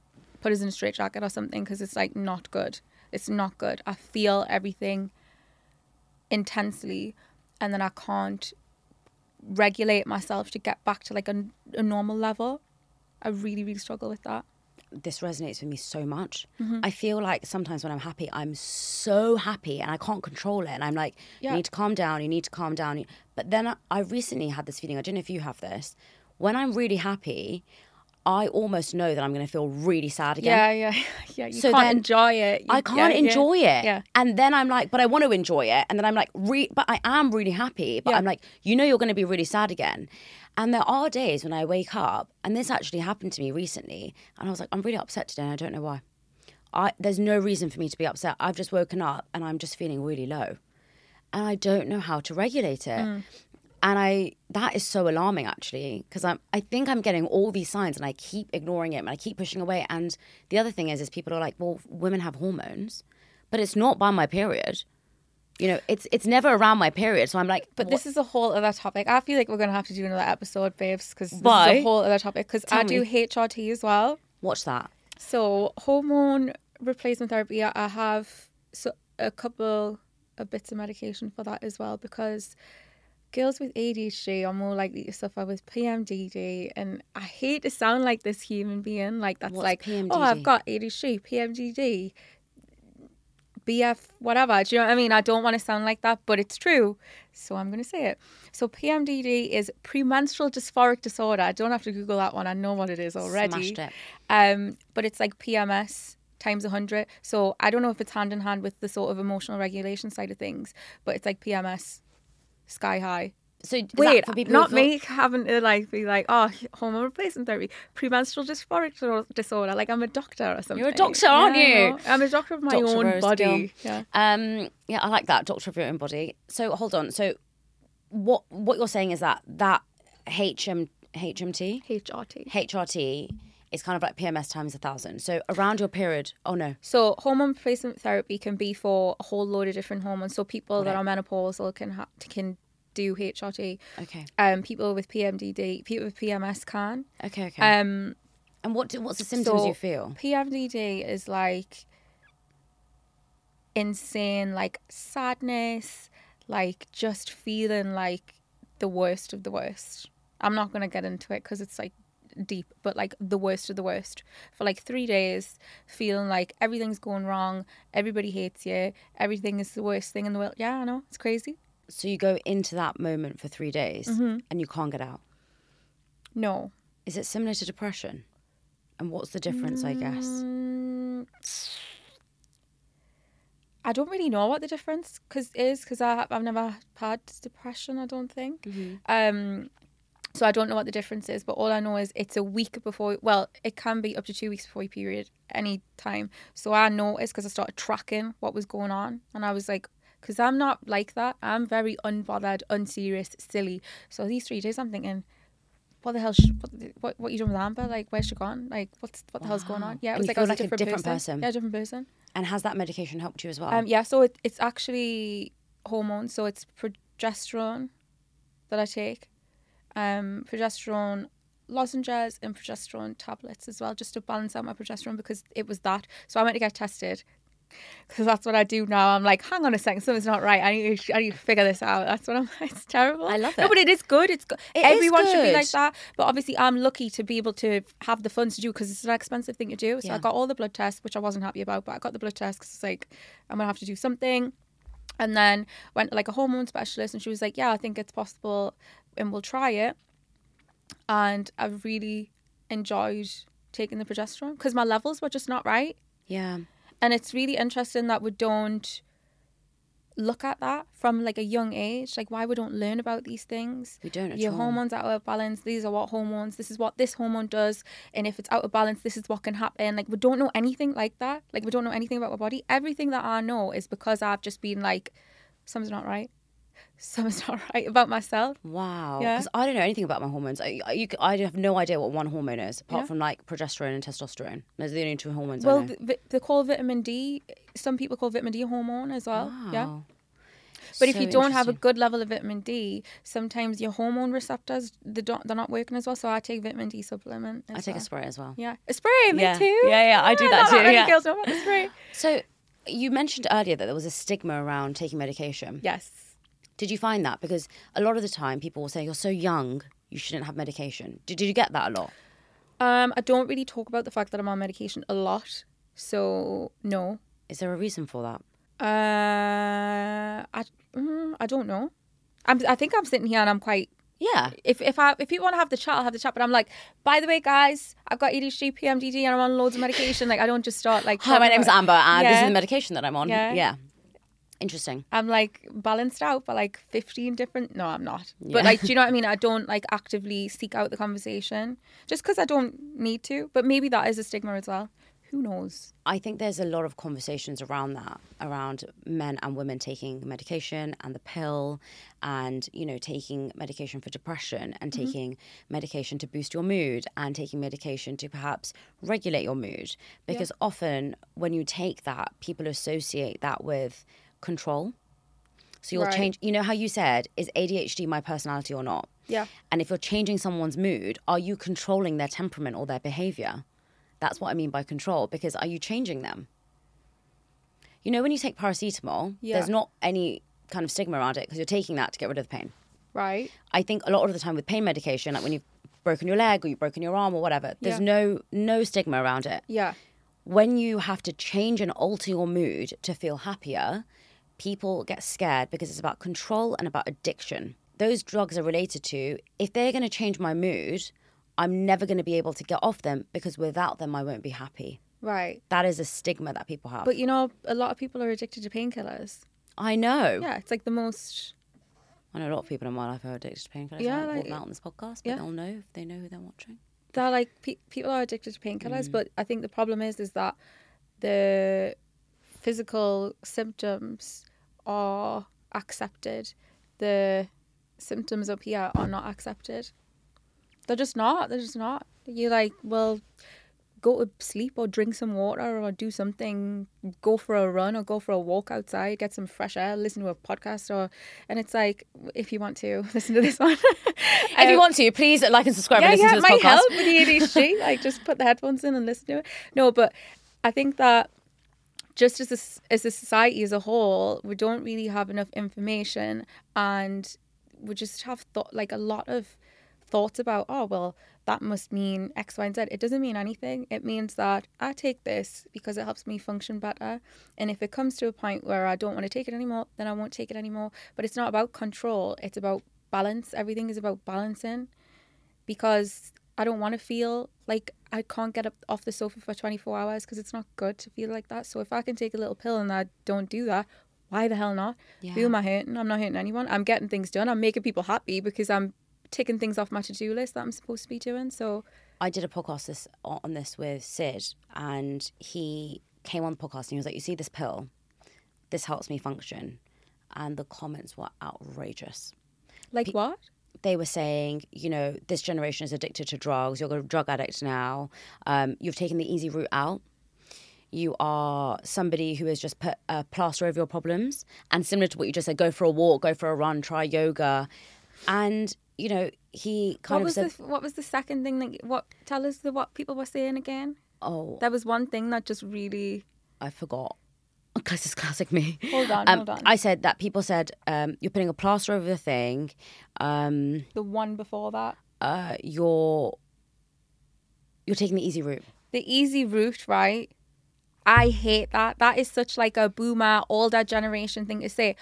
put us in a straitjacket or something because it's like not good. It's not good. I feel everything intensely and then I can't regulate myself to get back to like a normal level. I really, really struggle with that. This resonates with me so much. Mm-hmm. I feel like sometimes when I'm happy, I'm so happy and I can't control it. And I'm like, you need to calm down. But then I recently had this feeling, I don't know if you have this, when I'm really happy, I almost know that I'm going to feel really sad again. Yeah. You so can't enjoy it. I can't enjoy it. Yeah. And then I'm like, but I want to enjoy it. And then I'm like, but I am really happy. But I'm like, you know you're going to be really sad again. And there are days when I wake up, and this actually happened to me recently, and I was like, I'm really upset today and I don't know why. There's no reason for me to be upset. I've just woken up and I'm just feeling really low. And I don't know how to regulate it. Mm. And that is so alarming, actually, because I think I'm getting all these signs and I keep ignoring it and I keep pushing away. And the other thing is people are like, well, women have hormones, but it's not by my period. You know, it's never around my period. So I'm like, but this is a whole other topic. I feel like we're going to have to do another episode, babes, because this is a whole other topic, because I do HRT as well. What's that? So hormone replacement therapy, I have a couple of bits of medication for that as well, because girls with ADHD are more likely to suffer with PMDD, and I hate to sound like this human being, like that's what's like, PMDD? Oh, I've got ADHD, PMDD, BF, whatever. Do you know what I mean? I don't want to sound like that, but it's true, so I'm going to say it. So PMDD is premenstrual dysphoric disorder. I don't have to Google that one. I know what it is already. Smashed it. But it's like PMS times 100. So I don't know if it's hand in hand with the sort of emotional regulation side of things, but it's like PMS. Sky high. So wait, not me having to like be like, oh, hormone replacement therapy, premenstrual dysphoric disorder. Like I'm a doctor or something. You're a doctor, aren't you? I'm a doctor of my own body. Yeah. I like that, doctor of your own body. So hold on. So what you're saying is that HRT is kind of like PMS times 1,000. So around your period, So hormone replacement therapy can be for a whole load of different hormones. So people that are menopausal can do HRT. Okay. People with PMDD, people with PMS can. Okay. And what's the symptoms you feel? PMDD is like insane, like sadness, like just feeling like the worst of the worst. I'm not going to get into it because it's like deep, but like the worst of the worst for like 3 days, feeling like everything's going wrong, everybody hates you, everything is the worst thing in the world. Yeah, I know, it's crazy. So you go into that moment for 3 days and you can't get out? No. Is it similar to depression? And what's the difference, I guess? I don't really know what the difference because I've never had depression, I don't think. So I don't know what the difference is, but all I know is it's a week before, well, it can be up to 2 weeks before your period, any time. So I noticed because I started tracking what was going on, and I was like, because I'm not like that. I'm very unbothered, unserious, silly. So these 3 days I'm thinking, what the hell, what you doing with Amber? Like, where's she gone? Like, what the hell's going on? Yeah, it was like I was like a different person. Yeah, a different person. And has that medication helped you as well? Yeah, so it's actually hormones. So it's progesterone that I take. Progesterone lozenges and progesterone tablets as well, just to balance out my progesterone, because it was that. So I went to get tested because that's what I do now. I'm like, hang on a second, something's not right. I need to figure this out. That's what I'm like, it's terrible. I love it. No, but it is good. It's good. Everyone should be like that. But obviously I'm lucky to be able to have the funds to do, because it's an expensive thing to do. So I got all the blood tests, which I wasn't happy about, but I got the blood tests because it's like, I'm going to have to do something. And then went to like a hormone specialist, and she was like, yeah, I think it's possible and we'll try it. And I really enjoyed taking the progesterone because my levels were just not right. Yeah. And it's really interesting that we don't look at that from like a young age, like why we don't learn about these things. We don't at all. Your hormones are out of balance. These are what hormones, this is what this hormone does, and if it's out of balance, this is what can happen. Like we don't know anything like that. Like we don't know anything about our body. Everything that I know is because I've just been like, something's not right about myself. Wow. Because I don't know anything about my hormones. I have no idea what one hormone is, apart from like progesterone and testosterone. Those are the only two hormones I know. Well, they call vitamin D, some people call vitamin D hormone as well. Wow. Yeah. But if you don't have a good level of vitamin D, sometimes your hormone receptors, they're not working as well. So I take vitamin D supplement. I take a spray as well. Yeah. A spray, me too. Yeah, I do that too. Many girls know about the spray. So you mentioned earlier that there was a stigma around taking medication. Yes. Did you find that? Because a lot of the time people will say, you're so young, you shouldn't have medication. Did you get that a lot? I don't really talk about the fact that I'm on medication a lot. So, no. Is there a reason for that? I don't know. I think I'm sitting here and I'm quite Yeah. If people want to have the chat, I'll have the chat. But I'm like, by the way, guys, I've got ADHD, PMDD, and I'm on loads of medication. Like, I don't just start like... Hi, my name's Amber. This is the medication that I'm on. Yeah. Interesting. I'm like balanced out by like 15 different... No, I'm not. Yeah. But like, do you know what I mean? I don't like actively seek out the conversation just because I don't need to. But maybe that is a stigma as well. Who knows? I think there's a lot of conversations around that, around men and women taking medication and the pill and, you know, taking medication for depression and taking medication to boost your mood and taking medication to perhaps regulate your mood. Because often when you take that, people associate that with control. So you'll change, you know how you said, is ADHD my personality or not? Yeah. And if you're changing someone's mood, are you controlling their temperament or their behavior? That's what I mean by control, because are you changing them? You know, when you take paracetamol, there's not any kind of stigma around it because you're taking that to get rid of the pain. Right. I think a lot of the time with pain medication, like when you've broken your leg or you've broken your arm or whatever, there's no stigma around it. Yeah. When you have to change and alter your mood to feel happier, people get scared because it's about control and about addiction. Those drugs are related to, if they're going to change my mood, I'm never going to be able to get off them because without them, I won't be happy. Right. That is a stigma that people have. But, you know, a lot of people are addicted to painkillers. I know. Yeah, it's like the most... I know a lot of people in my life are addicted to painkillers. Yeah, I haven't brought them out on this podcast, but they'll know if they know who they're watching. They're like, people are addicted to painkillers, but I think the problem is that the physical symptoms are accepted. The symptoms up here are not accepted. They're just not. You're like, well, go to sleep or drink some water or do something. Go for a run or go for a walk outside. Get some fresh air. Listen to a podcast. And it's like, if you want to, listen to this one. If you want to, please like and subscribe and listen to this podcast. Yeah, it might help with the ADHD. Like, just put the headphones in and listen to it. No, but I think that just as a society as a whole, we don't really have enough information and we just have a lot of thoughts about, oh, well, that must mean X, Y, and Z. It doesn't mean anything. It means that I take this because it helps me function better. And if it comes to a point where I don't want to take it anymore, then I won't take it anymore. But it's not about control. It's about balance. Everything is about balancing, because I don't want to feel like I can't get up off the sofa for 24 hours because it's not good to feel like that. So if I can take a little pill and I don't do that, why the hell not? Yeah. Who am I hurting? I'm not hurting anyone. I'm getting things done. I'm making people happy because I'm ticking things off my to-do list that I'm supposed to be doing. So I did a podcast on this with Sid, and he came on the podcast and he was like, you see this pill, this helps me function. And the comments were outrageous. Like what? They were saying, you know, this generation is addicted to drugs. You're a drug addict now. You've taken the easy route out. You are somebody who has just put a plaster over your problems. And similar to what you just said, go for a walk, go for a run, try yoga. And you know, he kind of said... What was the second thing that... Tell us what people were saying again. Oh. There was one thing that just really... I forgot. Because it's classic me. Hold on. I said that people said, you're putting a plaster over the thing. The one before that. You're taking the easy route. The easy route, right? I hate that. That is such like a boomer, older generation thing to say.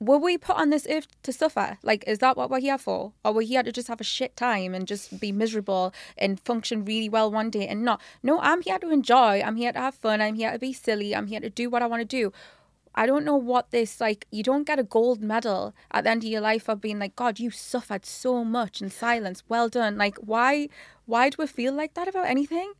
Were we put on this earth to suffer? Like, is that what we're here for? Or we're here to just have a shit time and just be miserable and function really well one day and not? No, I'm here to enjoy. I'm here to have fun. I'm here to be silly. I'm here to do what I want to do. I don't know what this, like, you don't get a gold medal at the end of your life of being like, God, you suffered so much in silence. Well done. Like, why do we feel like that about anything?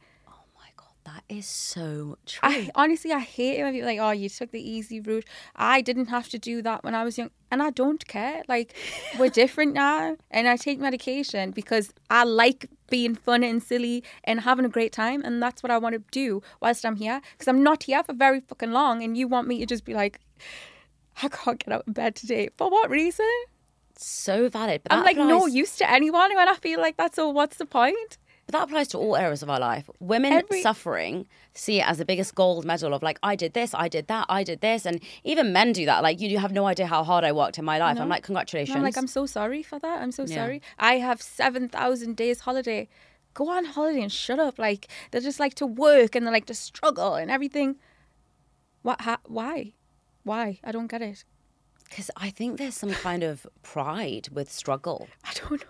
That is so true. I honestly hate it when people are like, oh, you took the easy route. I didn't have to do that when I was young. And I don't care. Like, we're different now. And I take medication because I like being fun and silly and having a great time. And that's what I want to do whilst I'm here. Because I'm not here for very fucking long. And you want me to just be like, I can't get out of bed today. For what reason? It's so valid. But I'm like, no use to anyone when I feel like that. So what's the point? But that applies to all areas of our life. Women suffering see it as the biggest gold medal of like, I did this, I did that, I did this. And even men do that. Like, you have no idea how hard I worked in my life. No. I'm like, congratulations. No, I'm like, I'm so sorry for that. I'm so sorry. I have 7,000 days holiday. Go on holiday and shut up. Like, they're just like to work and they're like to struggle and everything. What? Why? I don't get it. Because I think there's some kind of pride with struggle. I don't know.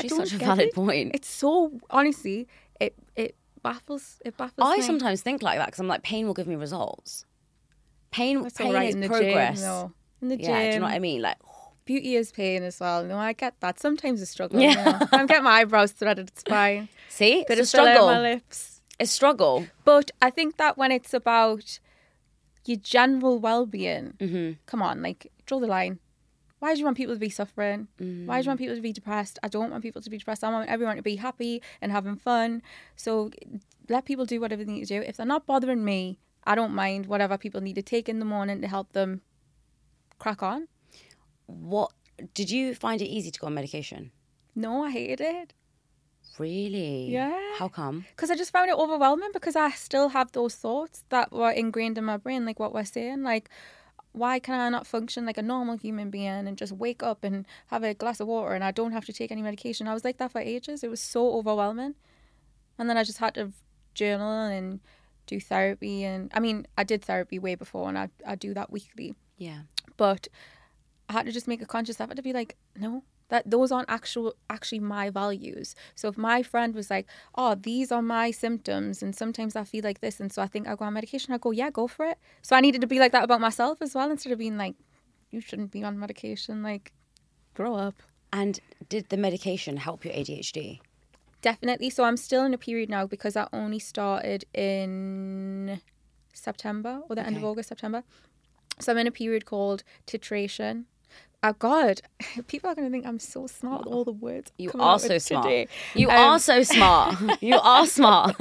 She's such a valid point. It's so, honestly, it baffles me. I sometimes think like that because I'm like, pain will give me results. Pain is progress. In the gym. Yeah, do you know what I mean? Like, beauty is pain as well. No, I get that. Sometimes a struggle. Yeah. No. I'm getting my eyebrows threaded. It's fine. See? Bit it's of a struggle. My lips. It's a struggle. But I think that when it's about your general well-being, come on, like, draw the line. Why do you want people to be suffering? Why do you want people to be depressed? I don't want people to be depressed. I want everyone to be happy and having fun. So let people do whatever they need to do. If they're not bothering me, I don't mind whatever people need to take in the morning to help them crack on. What did you find it easy to go on medication? No, I hated it. Really? Yeah. How come? Because I just found it overwhelming because I still have those thoughts that were ingrained in my brain, like what we're saying, like, why can I not function like a normal human being and just wake up and have a glass of water and I don't have to take any medication? I was like that for ages. It was so overwhelming. And then I just had to journal and do therapy. And I mean, I did therapy way before and I do that weekly. Yeah. But I had to just make a conscious effort to be like, no, that those aren't actually my values. So if my friend was like, oh, these are my symptoms and sometimes I feel like this and so I think I'll go on medication, I go, yeah, go for it. So I needed to be like that about myself as well instead of being like, you shouldn't be on medication, like, grow up. And did the medication help your ADHD? Definitely. So I'm still in a period now because I only started in September or the end of August, September. So I'm in a period called titration. Oh, God, people are going to think I'm so smart with all the words. You are so smart. You are so smart. You are smart.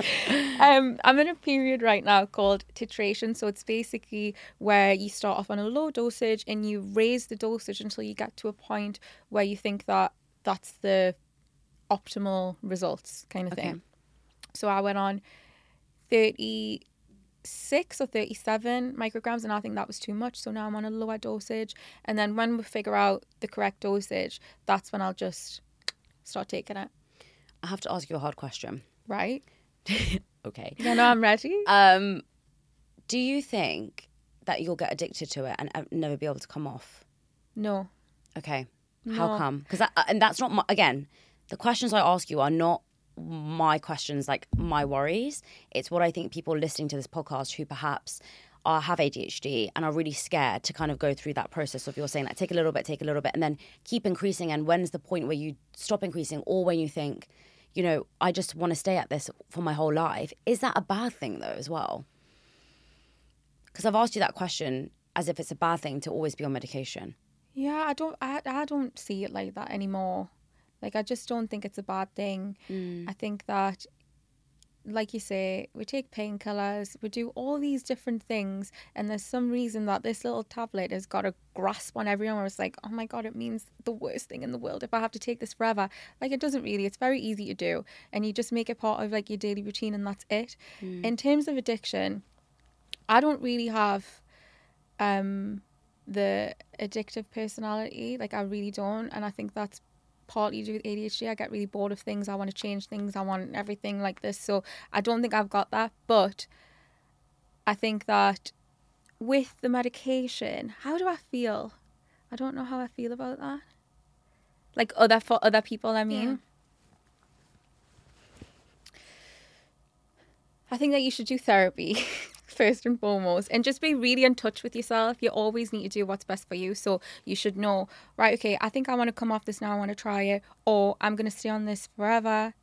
I'm in a period right now called titration. So it's basically where you start off on a low dosage and you raise the dosage until you get to a point where you think that that's the optimal results kind of thing. So I went on 36 or 37 micrograms and I think that was too much, so now I'm on a lower dosage, and then when we figure out the correct dosage, that's when I'll just start taking it. I have to ask you a hard question. Right. Okay. Yeah, no, I'm ready. Do you think that you'll get addicted to it and never be able to come off? No. Okay. No. How come? Because that's not my, again, the questions I ask you are not my questions, like my worries. It's what I think people listening to this podcast who perhaps have ADHD and are really scared to kind of go through that process of, you're saying like, take a little bit and then keep increasing, and when's the point where you stop increasing, or when you think, you know, I just want to stay at this for my whole life. Is that a bad thing though as well? Because I've asked you that question as if it's a bad thing to always be on medication. Yeah, I don't see it like that anymore. Like, I just don't think it's a bad thing. I think that, like you say, we take painkillers, we do all these different things, and there's some reason that this little tablet has got a grasp on everyone where it's like, oh my God, it means the worst thing in the world if I have to take this forever. Like, it doesn't really. It's very easy to do. And you just make it part of, like, your daily routine, and that's it. In terms of addiction, I don't really have the addictive personality. Like, I really don't. And I think that's partly due to ADHD. I get really bored of things. I want to change things. I want everything like this. So I don't think I've got that. But I think that with the medication, how do I feel? I don't know how I feel about that. Like, for other people, I mean. Yeah. I think that you should do therapy first and foremost, and just be really in touch with yourself. You always need to do what's best for you, so you should know, right, okay, I think I want to come off this now, I want to try it, or I'm going to stay on this forever.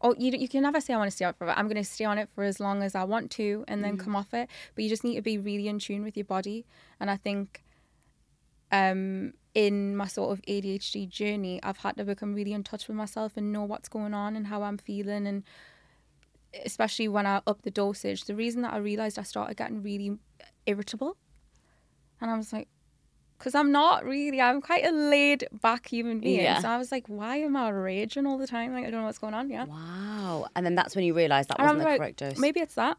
Or you can never say I want to stay on it forever. I'm going to stay on it for as long as I want to and then come off it. But you just need to be really in tune with your body. And I think in my sort of ADHD journey, I've had to become really in touch with myself and know what's going on and how I'm feeling. And especially when I upped the dosage, the reason that I realised I started getting really irritable, and I was like, because I'm quite a laid back human being. Yeah. So I was like, why am I raging all the time? Like, I don't know what's going on. Yeah. Wow. And then that's when you realised that wasn't the correct dose. Maybe it's that.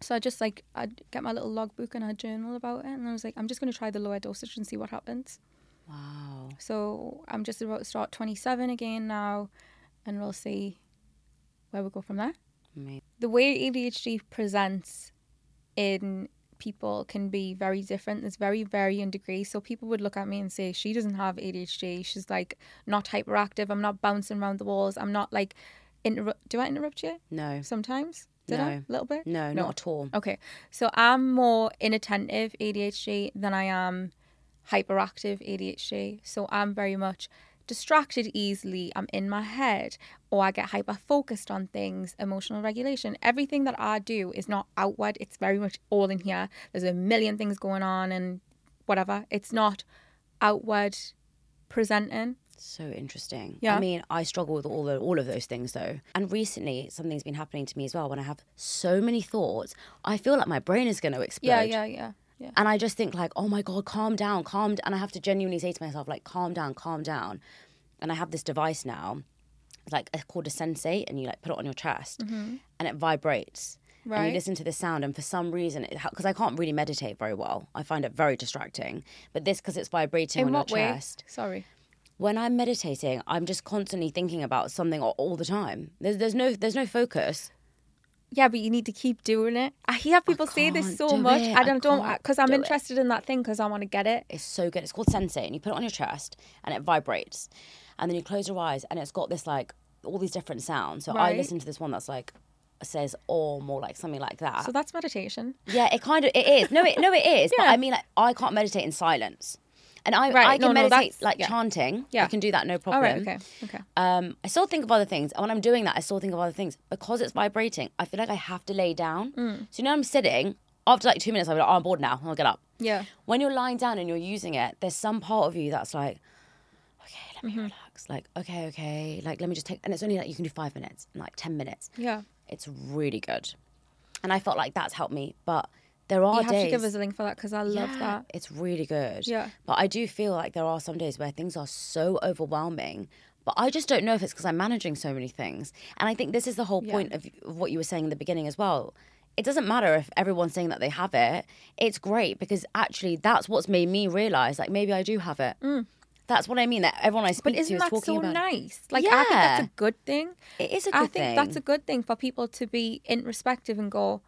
So I just, like, I'd get my little logbook and I'd journal about it, and I was like, I'm just going to try the lower dosage and see what happens. Wow. So I'm just about to start 27 again now, and we'll see where we go from there. The way ADHD presents in people can be very different. It's very varying degree. So people would look at me and say, she doesn't have ADHD. She's like not hyperactive. I'm not bouncing around the walls. I'm not like, do I interrupt you? No. Sometimes? Did I? A little bit? No, not at all. Okay. So I'm more inattentive ADHD than I am hyperactive ADHD. So I'm very much distracted easily. I'm in my head, or I get hyper focused on things. Emotional regulation, everything that I do is not outward. It's very much all in here. There's a million things going on and whatever. It's not outward presenting. So interesting. Yeah. I mean, I struggle with all of those things though. And recently something's been happening to me as well. When I have so many thoughts, I feel like my brain is going to explode. Yeah. And I just think like, oh my God, calm down. And I have to genuinely say to myself, like, calm down. And I have this device now, it's like it's called a Sensate, and you like put it on your chest and it vibrates. Right. And you listen to the sound, and for some reason, because I can't really meditate very well, I find it very distracting. But this, because it's vibrating on your chest. Sorry. When I'm meditating, I'm just constantly thinking about something all the time. There's no focus. Yeah, but you need to keep doing it. I hear people say this so much. I don't because I'm interested in that thing because I want to get it. It's so good. It's called Sensate, and you put it on your chest and it vibrates. And then you close your eyes and it's got this like all these different sounds. So right. I listen to this one that's like says or more like something like that. So that's meditation. Yeah, it is. No, it is. Yeah. But I mean, like, I can't meditate in silence. And I can meditate chanting. Yeah. I can do that, no problem. All right, okay. I still think of other things. And when I'm doing that, I still think of other things. Because it's vibrating, I feel like I have to lay down. So, you know, I'm sitting. After like 2 minutes, I'm like, I'm bored now. I'll get up. Yeah. When you're lying down and you're using it, there's some part of you that's like, okay, let me relax. Like, okay. Like, let me just take. And it's only like you can do 5 minutes, and like 10 minutes. Yeah. It's really good. And I felt like that's helped me. But there are days. You have to give us a link for that because I love that. It's really good. Yeah. But I do feel like there are some days where things are so overwhelming. But I just don't know if it's because I'm managing so many things. And I think this is the whole point of what you were saying in the beginning as well. It doesn't matter if everyone's saying that they have it. It's great because actually that's what's made me realise like maybe I do have it. Mm. That's what I mean, that everyone I speak to is talking about. But isn't that so nice? Like, I think that's a good thing. It is a good thing. I think that's a good thing for people to be introspective and go,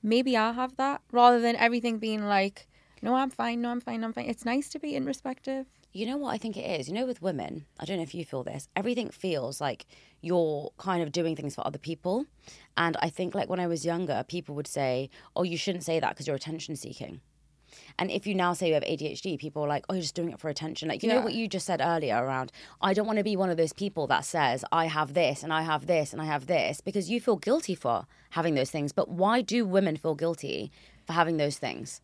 maybe I have that, rather than everything being like, no, I'm fine. It's nice to be introspective. You know what I think it is? You know, with women, I don't know if you feel this, everything feels like you're kind of doing things for other people. And I think like when I was younger, people would say, oh, you shouldn't say that because you're attention seeking. And if you now say you have ADHD, people are like, oh, you're just doing it for attention. Like, you know what you just said earlier around, I don't want to be one of those people that says, I have this and I have this and I have this, because you feel guilty for having those things. But why do women feel guilty for having those things?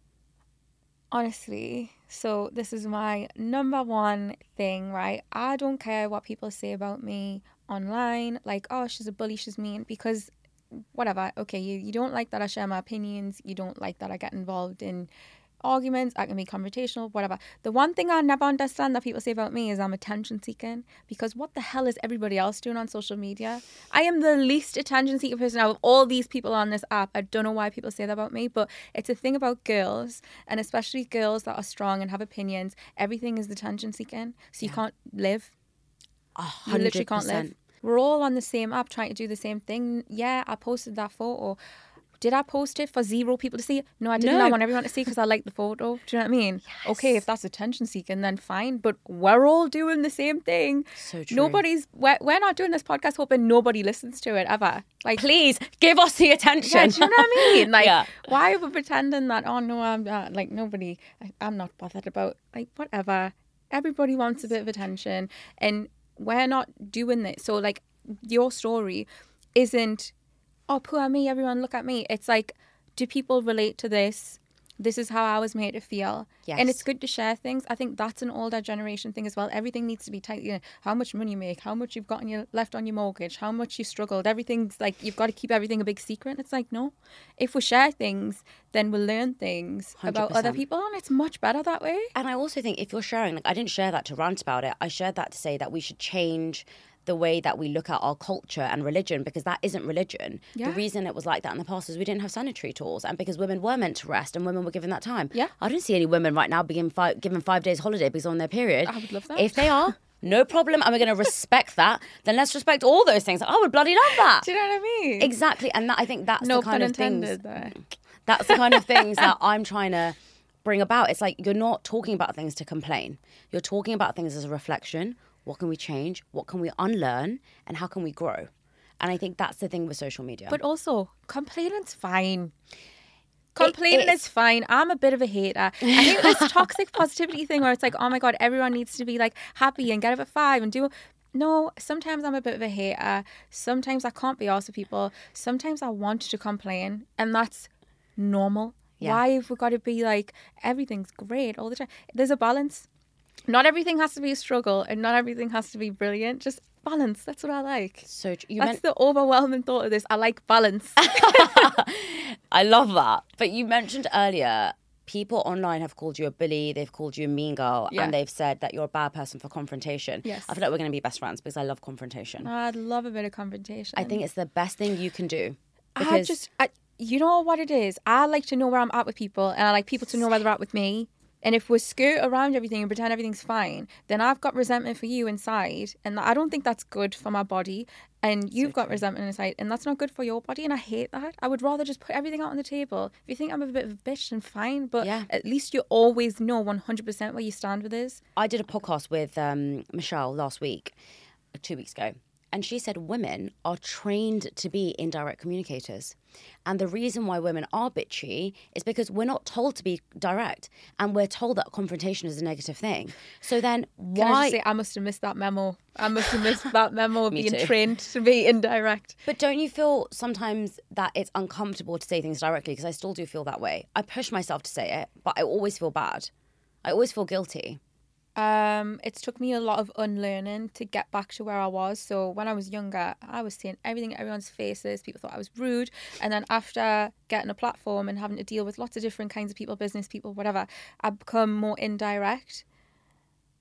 Honestly, so this is my number one thing, right? I don't care what people say about me online, like, oh, she's a bully, she's mean, because whatever. Okay, you don't like that I share my opinions. You don't like that I get involved in arguments. I can be confrontational, whatever. The one thing I never understand that people say about me is I'm attention seeking, because what the hell is everybody else doing on social media? I am the least attention seeking person out of all these people on this app. I don't know why people say that about me, but it's a thing about girls, and especially girls that are strong and have opinions. Everything is attention seeking, so you can't live. 100%. You literally can't live. We're all on the same app trying to do the same thing. Yeah, I posted that photo. Did I post it for 0 people to see? No, I didn't. No. I want everyone to see because I like the photo. Do you know what I mean? Yes. Okay, if that's attention seeking, then fine. But we're all doing the same thing. So true. We're not doing this podcast hoping nobody listens to it ever. Like, please give us the attention. Yeah, do you know what I mean? Like, why are we pretending that? Oh no, I'm not, like nobody. I'm not bothered about like whatever. Everybody wants a bit of attention, and we're not doing this. So like, your story isn't, oh, poor me, everyone look at me. It's like, do people relate to this? This is how I was made to feel. Yes. And it's good to share things. I think that's an older generation thing as well. Everything needs to be tight. You know, how much money you make, how much you've got left on your mortgage, how much you struggled. Everything's like, you've got to keep everything a big secret. And it's like, no. If we share things, then we'll learn things 100%. About other people. And it's much better that way. And I also think if you're sharing, like I didn't share that to rant about it. I shared that to say that we should change the way that we look at our culture and religion, because that isn't religion. Yeah. The reason it was like that in the past is we didn't have sanitary tools, and because women were meant to rest and women were given that time. Yeah. I don't see any women right now being given 5 days holiday because on their period. I would love that. If they are, no problem, and we're going to respect that, then let's respect all those things. I would bloody love that. Do you know what I mean? Exactly, and that, I think that's the kind of things. No pun intended, though. That's the kind of things that I'm trying to bring about. It's like you're not talking about things to complain. You're talking about things as a reflection. What can we change? What can we unlearn? And how can we grow? And I think that's the thing with social media. But also, complaining's fine. Complaining is fine. I'm a bit of a hater. I think this toxic positivity thing where it's like, oh my God, everyone needs to be like happy and get up at 5 and do. No, sometimes I'm a bit of a hater. Sometimes I can't be arsed with people. Sometimes I want to complain, and that's normal. Yeah. Why have we got to be like, everything's great all the time? There's a balance. Not everything has to be a struggle, and not everything has to be brilliant. Just balance. That's what I like. So that's the overwhelming thought of this. I like balance. I love that. But you mentioned earlier, people online have called you a bully. They've called you a mean girl. Yeah. And they've said that you're a bad person for confrontation. Yes. I feel like we're going to be best friends because I love confrontation. I'd love a bit of confrontation. I think it's the best thing you can do. You know what it is? I like to know where I'm at with people, and I like people to know where they're at with me. And if we skirt around everything and pretend everything's fine, then I've got resentment for you inside. And I don't think that's good for my body. And you've got resentment inside. And that's not good for your body. And I hate that. I would rather just put everything out on the table. If you think I'm a bit of a bitch, then fine. But at least you always know 100% where you stand with this. I did a podcast with Michelle last week, 2 weeks ago. And she said women are trained to be indirect communicators. And the reason why women are bitchy is because we're not told to be direct. And we're told that confrontation is a negative thing. So then why... Can I just say, I must have missed that memo. I must have missed that memo of being trained to be indirect. But don't you feel sometimes that it's uncomfortable to say things directly? Because I still do feel that way. I push myself to say it, but I always feel bad. I always feel guilty. It's took me a lot of unlearning to get back to where I was. So when I was younger, I was saying everything in everyone's faces. People thought I was rude. And then after getting a platform and having to deal with lots of different kinds of people, business people, whatever, I've become more indirect.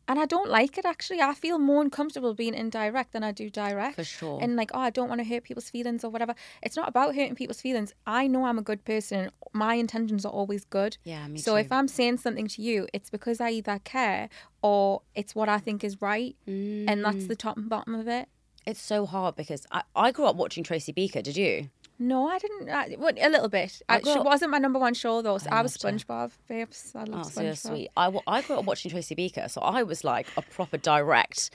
And I don't like it, actually. I feel more uncomfortable being indirect than I do direct. For sure. And like, oh, I don't want to hurt people's feelings or whatever. It's not about hurting people's feelings. I know I'm a good person. My intentions are always good. Yeah, me too. So if I'm saying something to you, it's because I either care or it's what I think is right. Mm. And that's the top and bottom of it. It's so hard because I grew up watching Tracy Beaker. Did you? No, I didn't. A little bit. She wasn't my number one show, though. So I was SpongeBob, babes. I love SpongeBob. So sweet. I grew up watching Tracy Beaker, so I was like a proper direct,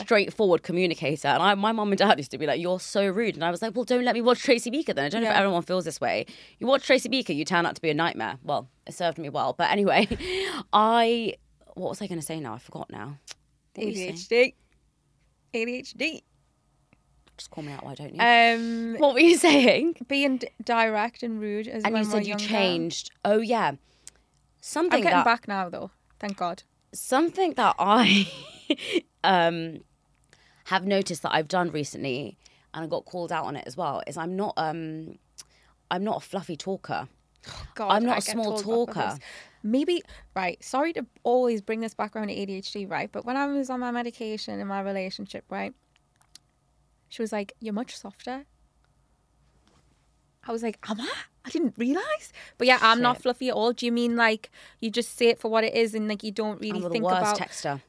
straightforward communicator. And my mum and dad used to be like, you're so rude. And I was like, well, don't let me watch Tracy Beaker then. I don't know if everyone feels this way. You watch Tracy Beaker, you turn out to be a nightmare. Well, it served me well. But anyway, what was I going to say now? I forgot now. ADHD. Just call me out, why don't you? What were you saying? Being direct and rude as well. And you said you changed. Oh, yeah. Something I'm getting back now, though. Thank God. Something that I have noticed that I've done recently, and I got called out on it as well, is I'm not a fluffy talker. God, I'm not a small talker. Maybe, right, sorry to always bring this back around to ADHD, right? But when I was on my medication in my relationship, right, she was like, you're much softer. I was like, am I? I didn't realise. But yeah, I'm not fluffy at all. Do you mean like you just say it for what it is and like you don't really think about... I'm the worst texter.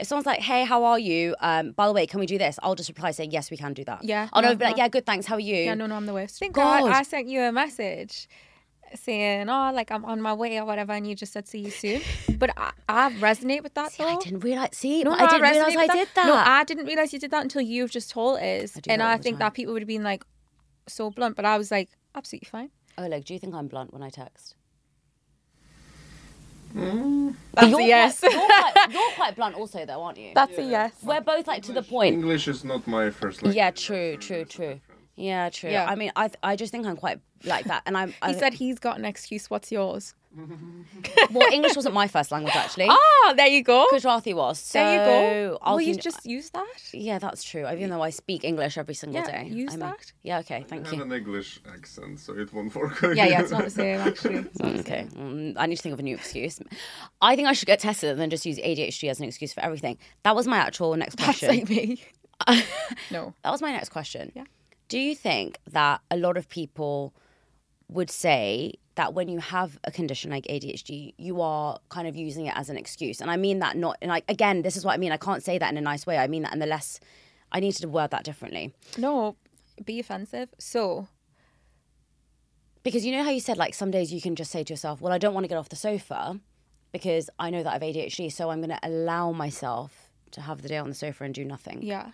If someone's like, hey, how are you? By the way, can we do this? I'll just reply saying, yes, we can do that. Yeah. I'll be like, yeah, good, thanks. How are you? Yeah, no, I'm the worst. Thank God I sent you a message saying, oh, like I'm on my way or whatever, and you just said see you soon. But I resonate with that, though. I didn't realise. See, no, I didn't realise I did that. No, I didn't realise you did that until you've just told us. And I think that people would have been like, so blunt. But I was like, absolutely fine. Oh, like, do you think I'm blunt when I text? Mm. That's a yes. You're quite blunt also, though, aren't you? That's a yes. We're both like to the point. English is not my first language. Yeah, true. Yeah, true. Yeah. I mean, I just think I'm quite like that. And he said he's got an excuse. What's yours? Well, English wasn't my first language, actually. Ah, there you go. Gujarati was. So there you go. Well, you just use that? Yeah, that's true. Even though I speak English every single day. Use that? Yeah, okay, thank you. I have an English accent, so it won't work. Yeah, it's not the same, actually. Okay. I need to think of a new excuse. I think I should get tested and then just use ADHD as an excuse for everything. That was my actual next question. That's like me. No. That was my next question. Yeah. Do you think that a lot of people would say that when you have a condition like ADHD, you are kind of using it as an excuse? And I mean that not... And again, this is what I mean. I can't say that in a nice way. I mean that in the less... I need to word that differently. No, be offensive. So, Because you know how you said, like, some days you can just say to yourself, well, I don't want to get off the sofa because I know that I have ADHD, so I'm going to allow myself to have the day on the sofa and do nothing. Yeah.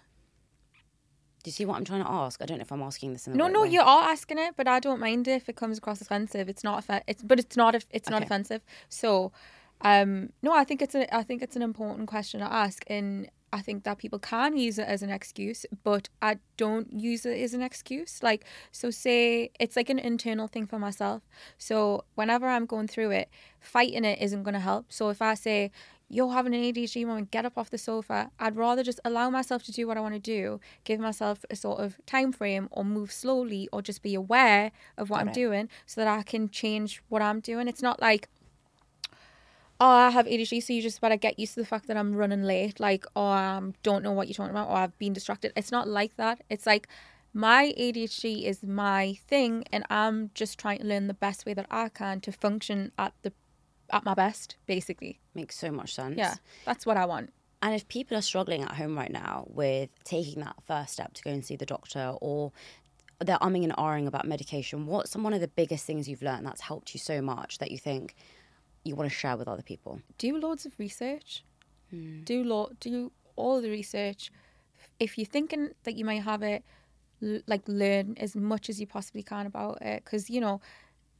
Do you see what I'm trying to ask? I don't know if I'm asking this in the right way. You are asking it, but I don't mind if it comes across offensive. It's not offensive. So, I think it's an important question to ask, and I think that people can use it as an excuse, but I don't use it as an excuse. Like, so say it's like an internal thing for myself. So whenever I'm going through it, fighting it isn't going to help. So if I say, you're having an ADHD moment, get up off the sofa, I'd rather just allow myself to do what I want to do, give myself a sort of time frame or move slowly or just be aware of what I'm doing so that I can change what I'm doing. It's not like, oh, I have ADHD, so you just better get used to the fact that I'm running late, like, or I don't know what you're talking about, or I've been distracted. It's not like that. It's like, my ADHD is my thing, and I'm just trying to learn the best way that I can to function at my best, basically. Makes so much sense. Yeah, that's what I want. And if people are struggling at home right now with taking that first step to go and see the doctor, or they're umming and ahhing about medication, what's one of the biggest things you've learned that's helped you so much that you think you want to share with other people? Do loads of research. Do all the research. If you're thinking that you might have it, learn as much as you possibly can about it, because, you know,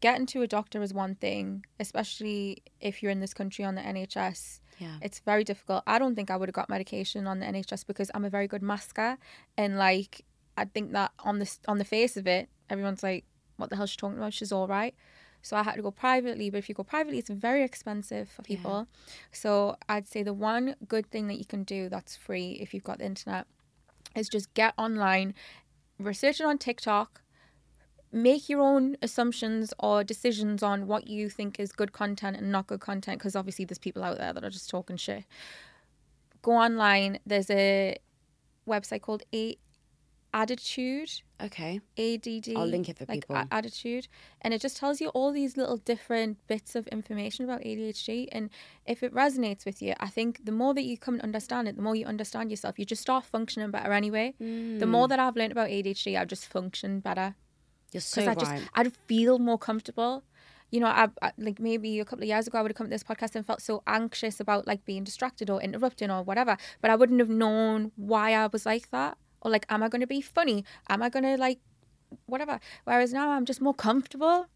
getting to a doctor is one thing, especially if you're in this country on the NHS. Yeah, it's very difficult. I don't think I would have got medication on the NHS because I'm a very good masker, and I think that on the face of it, everyone's like, what the hell is she talking about, she's all right. So I had to go privately, but if you go privately, it's very expensive for people. Yeah. So I'd say the one good thing that you can do that's free if you've got the internet is just get online, research it on TikTok, make your own assumptions or decisions on what you think is good content and not good content, because obviously there's people out there that are just talking shit. Go online. There's a website called Attitude. Okay. ADD. I'll link it for people. Attitude. And it just tells you all these little different bits of information about ADHD. And if it resonates with you, I think the more that you come to understand it, the more you understand yourself, you just start functioning better anyway. The more that I've learned about ADHD, I've just functioned better. You're so right. I'd feel more comfortable. You know, I maybe a couple of years ago, I would have come to this podcast and felt so anxious about being distracted or interrupting or whatever. But I wouldn't have known why I was like that. Or am I going to be funny? Am I going to whatever? Whereas now I'm just more comfortable.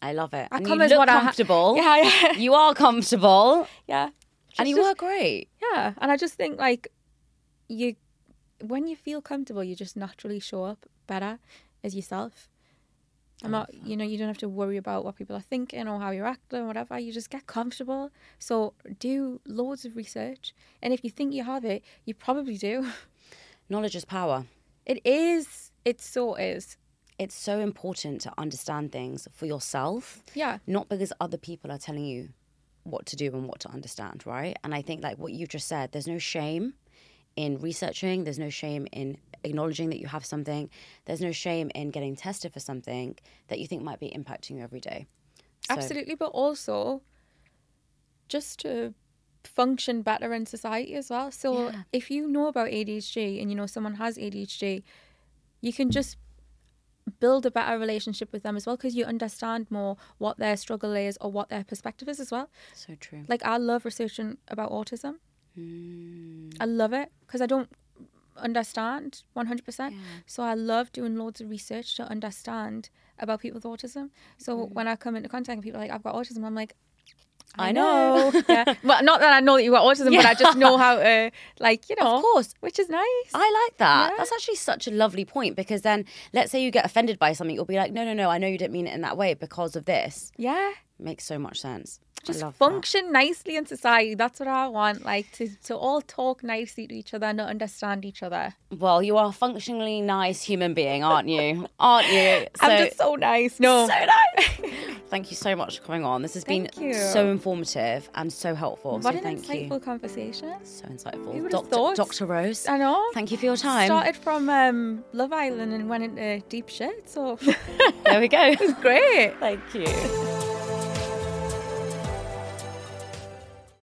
I love it. I come as what I'm comfortable. Yeah. You are comfortable. Yeah. And you work great. Yeah. And I just think when you feel comfortable, you just naturally show up better as yourself. You don't have to worry about what people are thinking or how you're acting or whatever. You just get comfortable. So do loads of research. And if you think you have it, you probably do. Knowledge is power. It is. It so is. It's so important to understand things for yourself. Yeah. Not because other people are telling you what to do and what to understand, right? And I think what you just said, there's no shame in researching. There's no shame in acknowledging that you have something. There's no shame in getting tested for something that you think might be impacting you every day. So. Absolutely. But also just to function better in society as well. So yeah. If you know about ADHD and you know someone has ADHD, you can just build a better relationship with them as well, because you understand more what their struggle is or what their perspective is as well. So true. I love researching about autism. I love it because I don't understand 100%. Yeah. So I love doing loads of research to understand about people with autism. So when I come into contact with people I've got autism, I'm like, I know. Yeah. Well, not that I know that you've got autism, but I just know how to, Of course. Which is nice. I like that. Yeah. That's actually such a lovely point, because then let's say you get offended by something, you'll be like, no, I know you didn't mean it in that way because of this. Yeah. Makes so much sense. Just function nicely in society. That's what I want, to all talk nicely to each other and understand each other. Well, you are a functionally nice human being, aren't you? Aren't you? So, I'm just so nice. No. So nice. Thank you so much for coming on. This has been so informative and so helpful. What an insightful conversation. So insightful. Dr. Rose. I know. Thank you for your time. Started from Love Island and went into deep shit, so... There we go. It was great. Thank you.